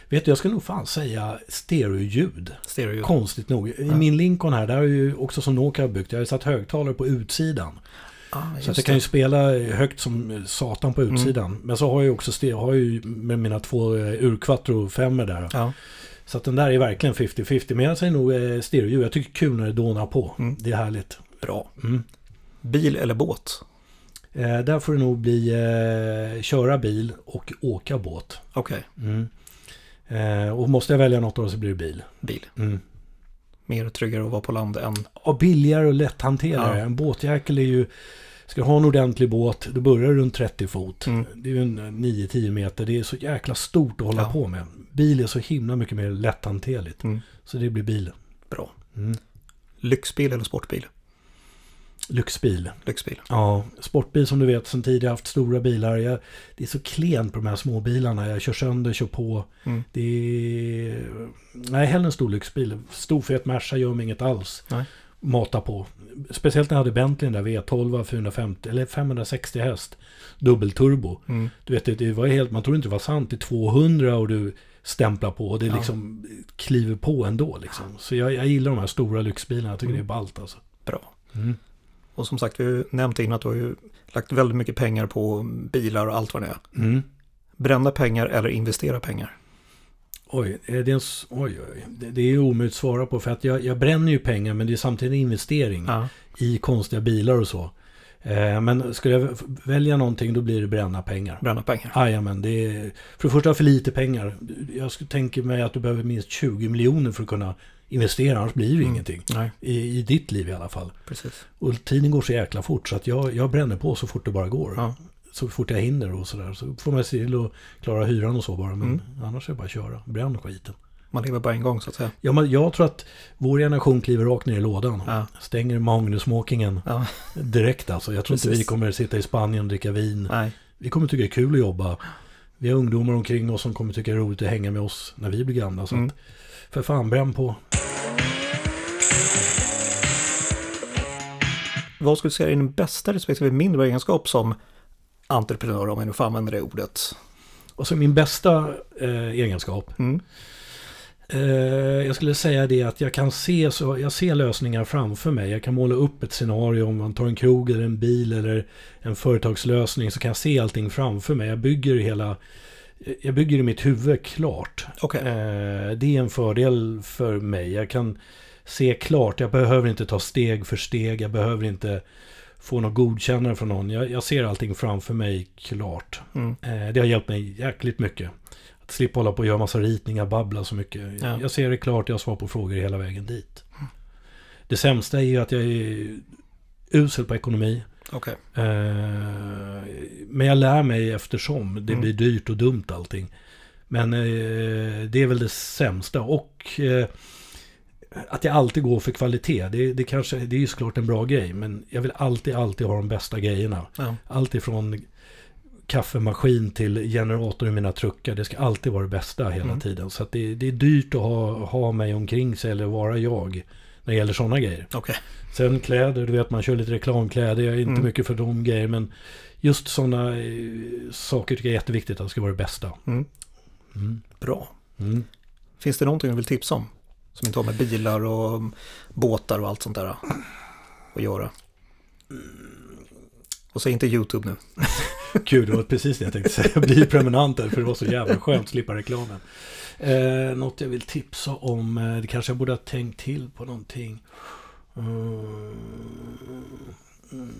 vet du, jag skulle nog fan säga stereoljud. Stereoljud. Konstigt nog. I ja. min Lincoln här, där är ju också som Nåka har byggt. Jag har ju satt högtalare på utsidan. Ah, så att jag kan ju spela högt som satan på utsidan. Mm. Men så har jag ju också stereo, har ju med mina två urquattro femmer där. Ja. Så att den där är verkligen femtio femtio. Men jag säger nog eh, stereoljud. Jag tycker kul när det dånar på. Mm. Det är härligt. Bra. Mm. Bil eller båt? Eh, där får det nog bli eh, köra bil och åka båt. Okej. Okay. Mm. Eh, och måste jag välja något då så blir det bil. Bil. Mm. Mer tryggare att vara på land än... Ja, billigare och lätthanterare. Ja. En båtjäkel är ju... Ska du ha en ordentlig båt, då börjar du runt trettio fot. Mm. Det är ju en nio till tio meter. Det är så jäkla stort att hålla ja. på med. Bil är så himla mycket mer lätthanterligt. Mm. Så det blir bil. Bra. Mm. Lyxbil eller sportbil? Lyxbil. Lyxbil. Ja, sportbil som du vet sen tidigare haft stora bilar. Jag, det är så klent på de här små bilarna. Jag kör sönder, kör på. Mm. Det är... Nej, hellre en stor lyxbil. Stor fet Mersa gör mig inget alls. Nej. Mata på. Speciellt när jag hade Bentley där V tolv fyrahundrafemtio eller femhundrasextio häst dubbelturbo. Mm. Du vet det var helt man tror inte det var sant i tvåhundra och du stämplar på och det ja. liksom kliver på ändå liksom. Så jag, jag gillar de här stora lyxbilarna. Jag tycker mm. det är ballt alltså. Bra. Mm. Och som sagt, vi nämnde innan att du har ju lagt väldigt mycket pengar på bilar och allt vad det är. Mm. Bränna pengar eller investera pengar? Oj, det är, en, oj, oj. Det, det är omöjligt att svara på för att jag, jag bränner ju pengar men det är samtidigt en investering ja. i konstiga bilar och så. Eh, men skulle jag välja någonting då blir det bränna pengar. Bränna pengar. Aj, amen, det är, för det första för lite pengar. Jag skulle tänka mig att du behöver minst tjugo miljoner för att kunna investera, annars blir det mm. ingenting. Nej. I, I ditt liv i alla fall. Precis. Och tiden går så jäkla fort så att jag, jag bränner på så fort det bara går. Ja. Så fort jag hinner och sådär. Så får man se till att klara hyran och så bara. Men mm. annars är det bara att köra. Bränn skiten. Man lever bara en gång så att säga. Ja, men jag tror att vår generation kliver rakt ner i lådan. Ja. Stänger magnusmåkingen ja. direkt alltså. Jag tror Precis. inte vi kommer sitta i Spanien och dricka vin. Nej. Vi kommer tycka det är kul att jobba. Vi har ungdomar omkring oss som kommer tycka det är roligt att hänga med oss när vi blir gamla. Så mm. att, för fan, bränn på. Vad skulle du säga är den bästa respektive mindre egenskap som entreprenör, om jag nu får använda det ordet? Och så min bästa eh, egenskap. Mm. Eh, jag skulle säga det att jag kan se så, jag ser lösningar framför mig. Jag kan måla upp ett scenario om man tar en krog eller en bil eller en företagslösning så kan jag se allting framför mig. Jag bygger hela jag bygger i mitt huvud klart. Okay. Eh, det är en fördel för mig. Jag kan se klart. Jag behöver inte ta steg för steg. Jag behöver inte få något godkännande från någon. Jag, jag ser allting framför mig klart. Mm. Eh, det har hjälpt mig jäkligt mycket. Att slippa hålla på och göra massa ritningar, babbla så mycket. Ja. Jag, jag ser det klart, jag svarar på frågor hela vägen dit. Mm. Det sämsta är att jag är usel på ekonomi. Okay. Eh, men jag lär mig eftersom. Det mm. blir dyrt och dumt allting. Men eh, det är väl det sämsta. Och... Eh, att jag alltid går för kvalitet. Det, det, kanske, det är ju såklart en bra grej. Men jag vill alltid, alltid ha de bästa grejerna. Ja. Allt ifrån kaffemaskin till generator i mina truckar. Det ska alltid vara det bästa hela mm. tiden. Så att det, det är dyrt att ha, ha mig omkring sig eller vara jag när det gäller sådana grejer. Okay. Sen kläder, du vet man kör lite reklamkläder. Jag är inte mm. mycket för de grejer. Men just sådana saker tycker jag är jätteviktigt. Att det ska vara det bästa. Mm. Mm. Bra. Mm. Finns det någonting du vill tipsa om? Som inte har med bilar och båtar och allt sånt där att göra. Och säg inte YouTube nu. Gud, det var precis det jag tänkte säga. Bli prenumeranter för det var så jävla skönt att slippa reklamen. Eh, något jag vill tipsa om. Eh, det kanske jag borde ha tänkt till på någonting. Mm, mm,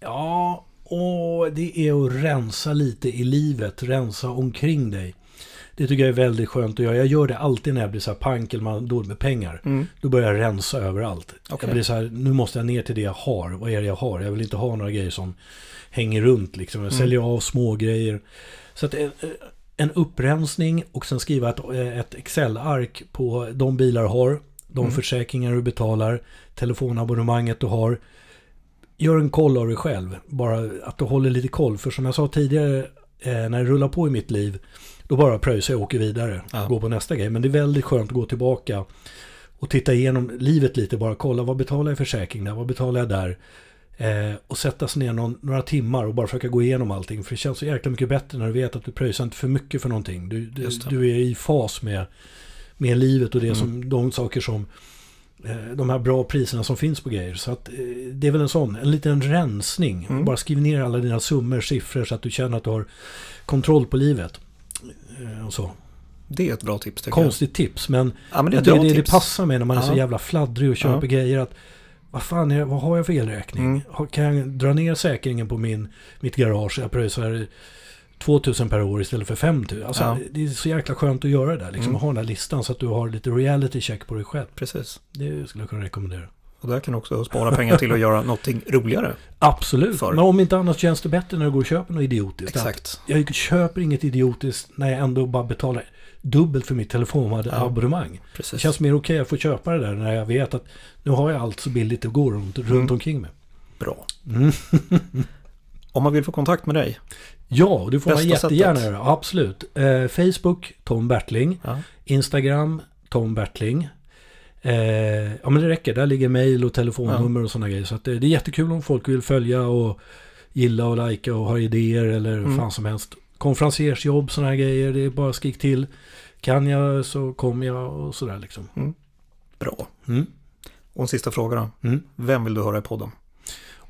ja, och det är att rensa lite i livet. Rensa omkring dig. Det tycker jag är väldigt skönt att göra. Jag gör det alltid när jag blir så här pank eller man dåligt med pengar. Mm. Då börjar jag rensa överallt. Okay. Jag blir så här, nu måste jag ner till det jag har. Vad är det jag har? Jag vill inte ha några grejer som hänger runt. Liksom. Jag säljer mm. av små grejer. Så att en upprensning och sen skriva ett, ett Excel-ark på de bilar du har. De mm. försäkringar du betalar. Telefonabonnemanget du har. Gör en koll av dig själv. Bara att du håller lite koll. För som jag sa tidigare, eh, när det rullar på i mitt liv, då bara pröjsar jag och åker vidare och ja. går på nästa grej. Men det är väldigt skönt att gå tillbaka och titta igenom livet lite. Bara kolla, vad betalar jag i försäkring där? Vad betalar jag där? Eh, och sätta sig ner någon, några timmar och bara försöka gå igenom allting. För det känns så jäkla mycket bättre när du vet att du pröjsar inte för mycket för någonting. Du, du, du är i fas med, med livet och det mm. som, de saker som de här bra priserna som finns på grejer. Så att det är väl en sån, en liten rensning. Mm. Bara skriv ner alla dina summor, siffror så att du känner att du har kontroll på livet. Och så. Det är ett bra tips. Konstigt jag. tips, men, ja, men det, är det, tips. det passar mig när man ja. är så jävla fladdrig och köper ja. grejer att vad fan är, vad har jag för elräkning? Mm. Kan jag dra ner säkringen på min, mitt garage? Jag pröjsar tvåtusen per år istället för femtusen. Alltså, ja. Det är så jäkla skönt att göra det där. Liksom, mm. ha den där listan så att du har lite reality check på dig själv. Precis. Det skulle jag kunna rekommendera. Och där kan också spara pengar till att göra någonting roligare. Absolut. För. Men om inte annars känns det bättre när du går och köper något idiotiskt. Exakt. Jag köper inget idiotiskt när jag ändå bara betalar dubbelt för mitt telefonabonnemang. Ja. Det känns mer okej att få köpa det där när jag vet att nu har jag allt så billigt att gå runt, mm. runt omkring mig. Bra. Mm. Om man vill få kontakt med dig? Ja, du får man jättegärna sättet. göra. Absolut. Eh, Facebook, Tom Bertling. Ja. Instagram, Tom Bertling. Eh, ja, men det räcker. Där ligger mejl och telefonnummer ja. och sådana grejer. Så att det, det är jättekul om folk vill följa och gilla och likea och ha idéer eller mm. fan som helst. Konferenciersjobb, sådana här grejer. Det är bara skrik till. Kan jag så kommer jag och sådär liksom. Mm. Bra. Mm. Och en sista fråga då. Mm. Vem vill du höra i podden?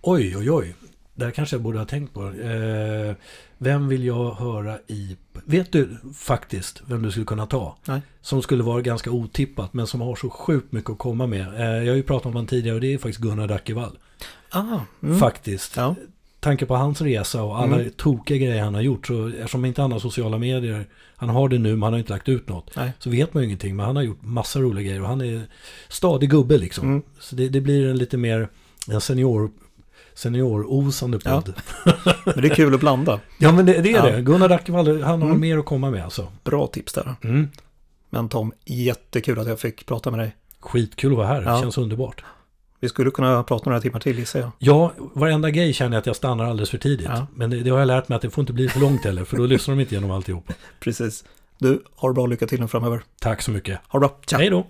Oj, oj, oj. Där kanske jag borde ha tänkt på. Eh, vem vill jag höra i... Vet du faktiskt vem du skulle kunna ta? Nej. Som skulle vara ganska otippat men som har så sjukt mycket att komma med. Eh, jag har ju pratat om han tidigare och det är faktiskt Gunnar Dackevall. Ah, mm. Faktiskt. Ja. Tanke på hans resa och alla mm. tokiga grejer han har gjort. Så eftersom inte han har sociala medier, han har det nu men han har inte lagt ut något. Nej. Så vet man ju ingenting men han har gjort massa roliga grejer och han är stadig gubbe liksom. Mm. Så det, det blir en lite mer en senior... senior-osande podd. Ja. Men det är kul att blanda. Ja, men det, det är ja. det. Gunnar Dackevall, han har mm. mer att komma med. Alltså. Bra tips där. Mm. Men Tom, jättekul att jag fick prata med dig. Skitkul att vara här. Ja. Det känns underbart. Vi skulle kunna prata några timmar till, gissar jag. Ja, varenda grej känner jag att jag stannar alldeles för tidigt. Ja. Men det, det har jag lärt mig att det får inte bli för långt heller, för då lyssnar de inte igenom alltihopa. Precis. Du, har bra lycka till nu framöver. Tack så mycket. Ha det bra. Ciao. Hej då.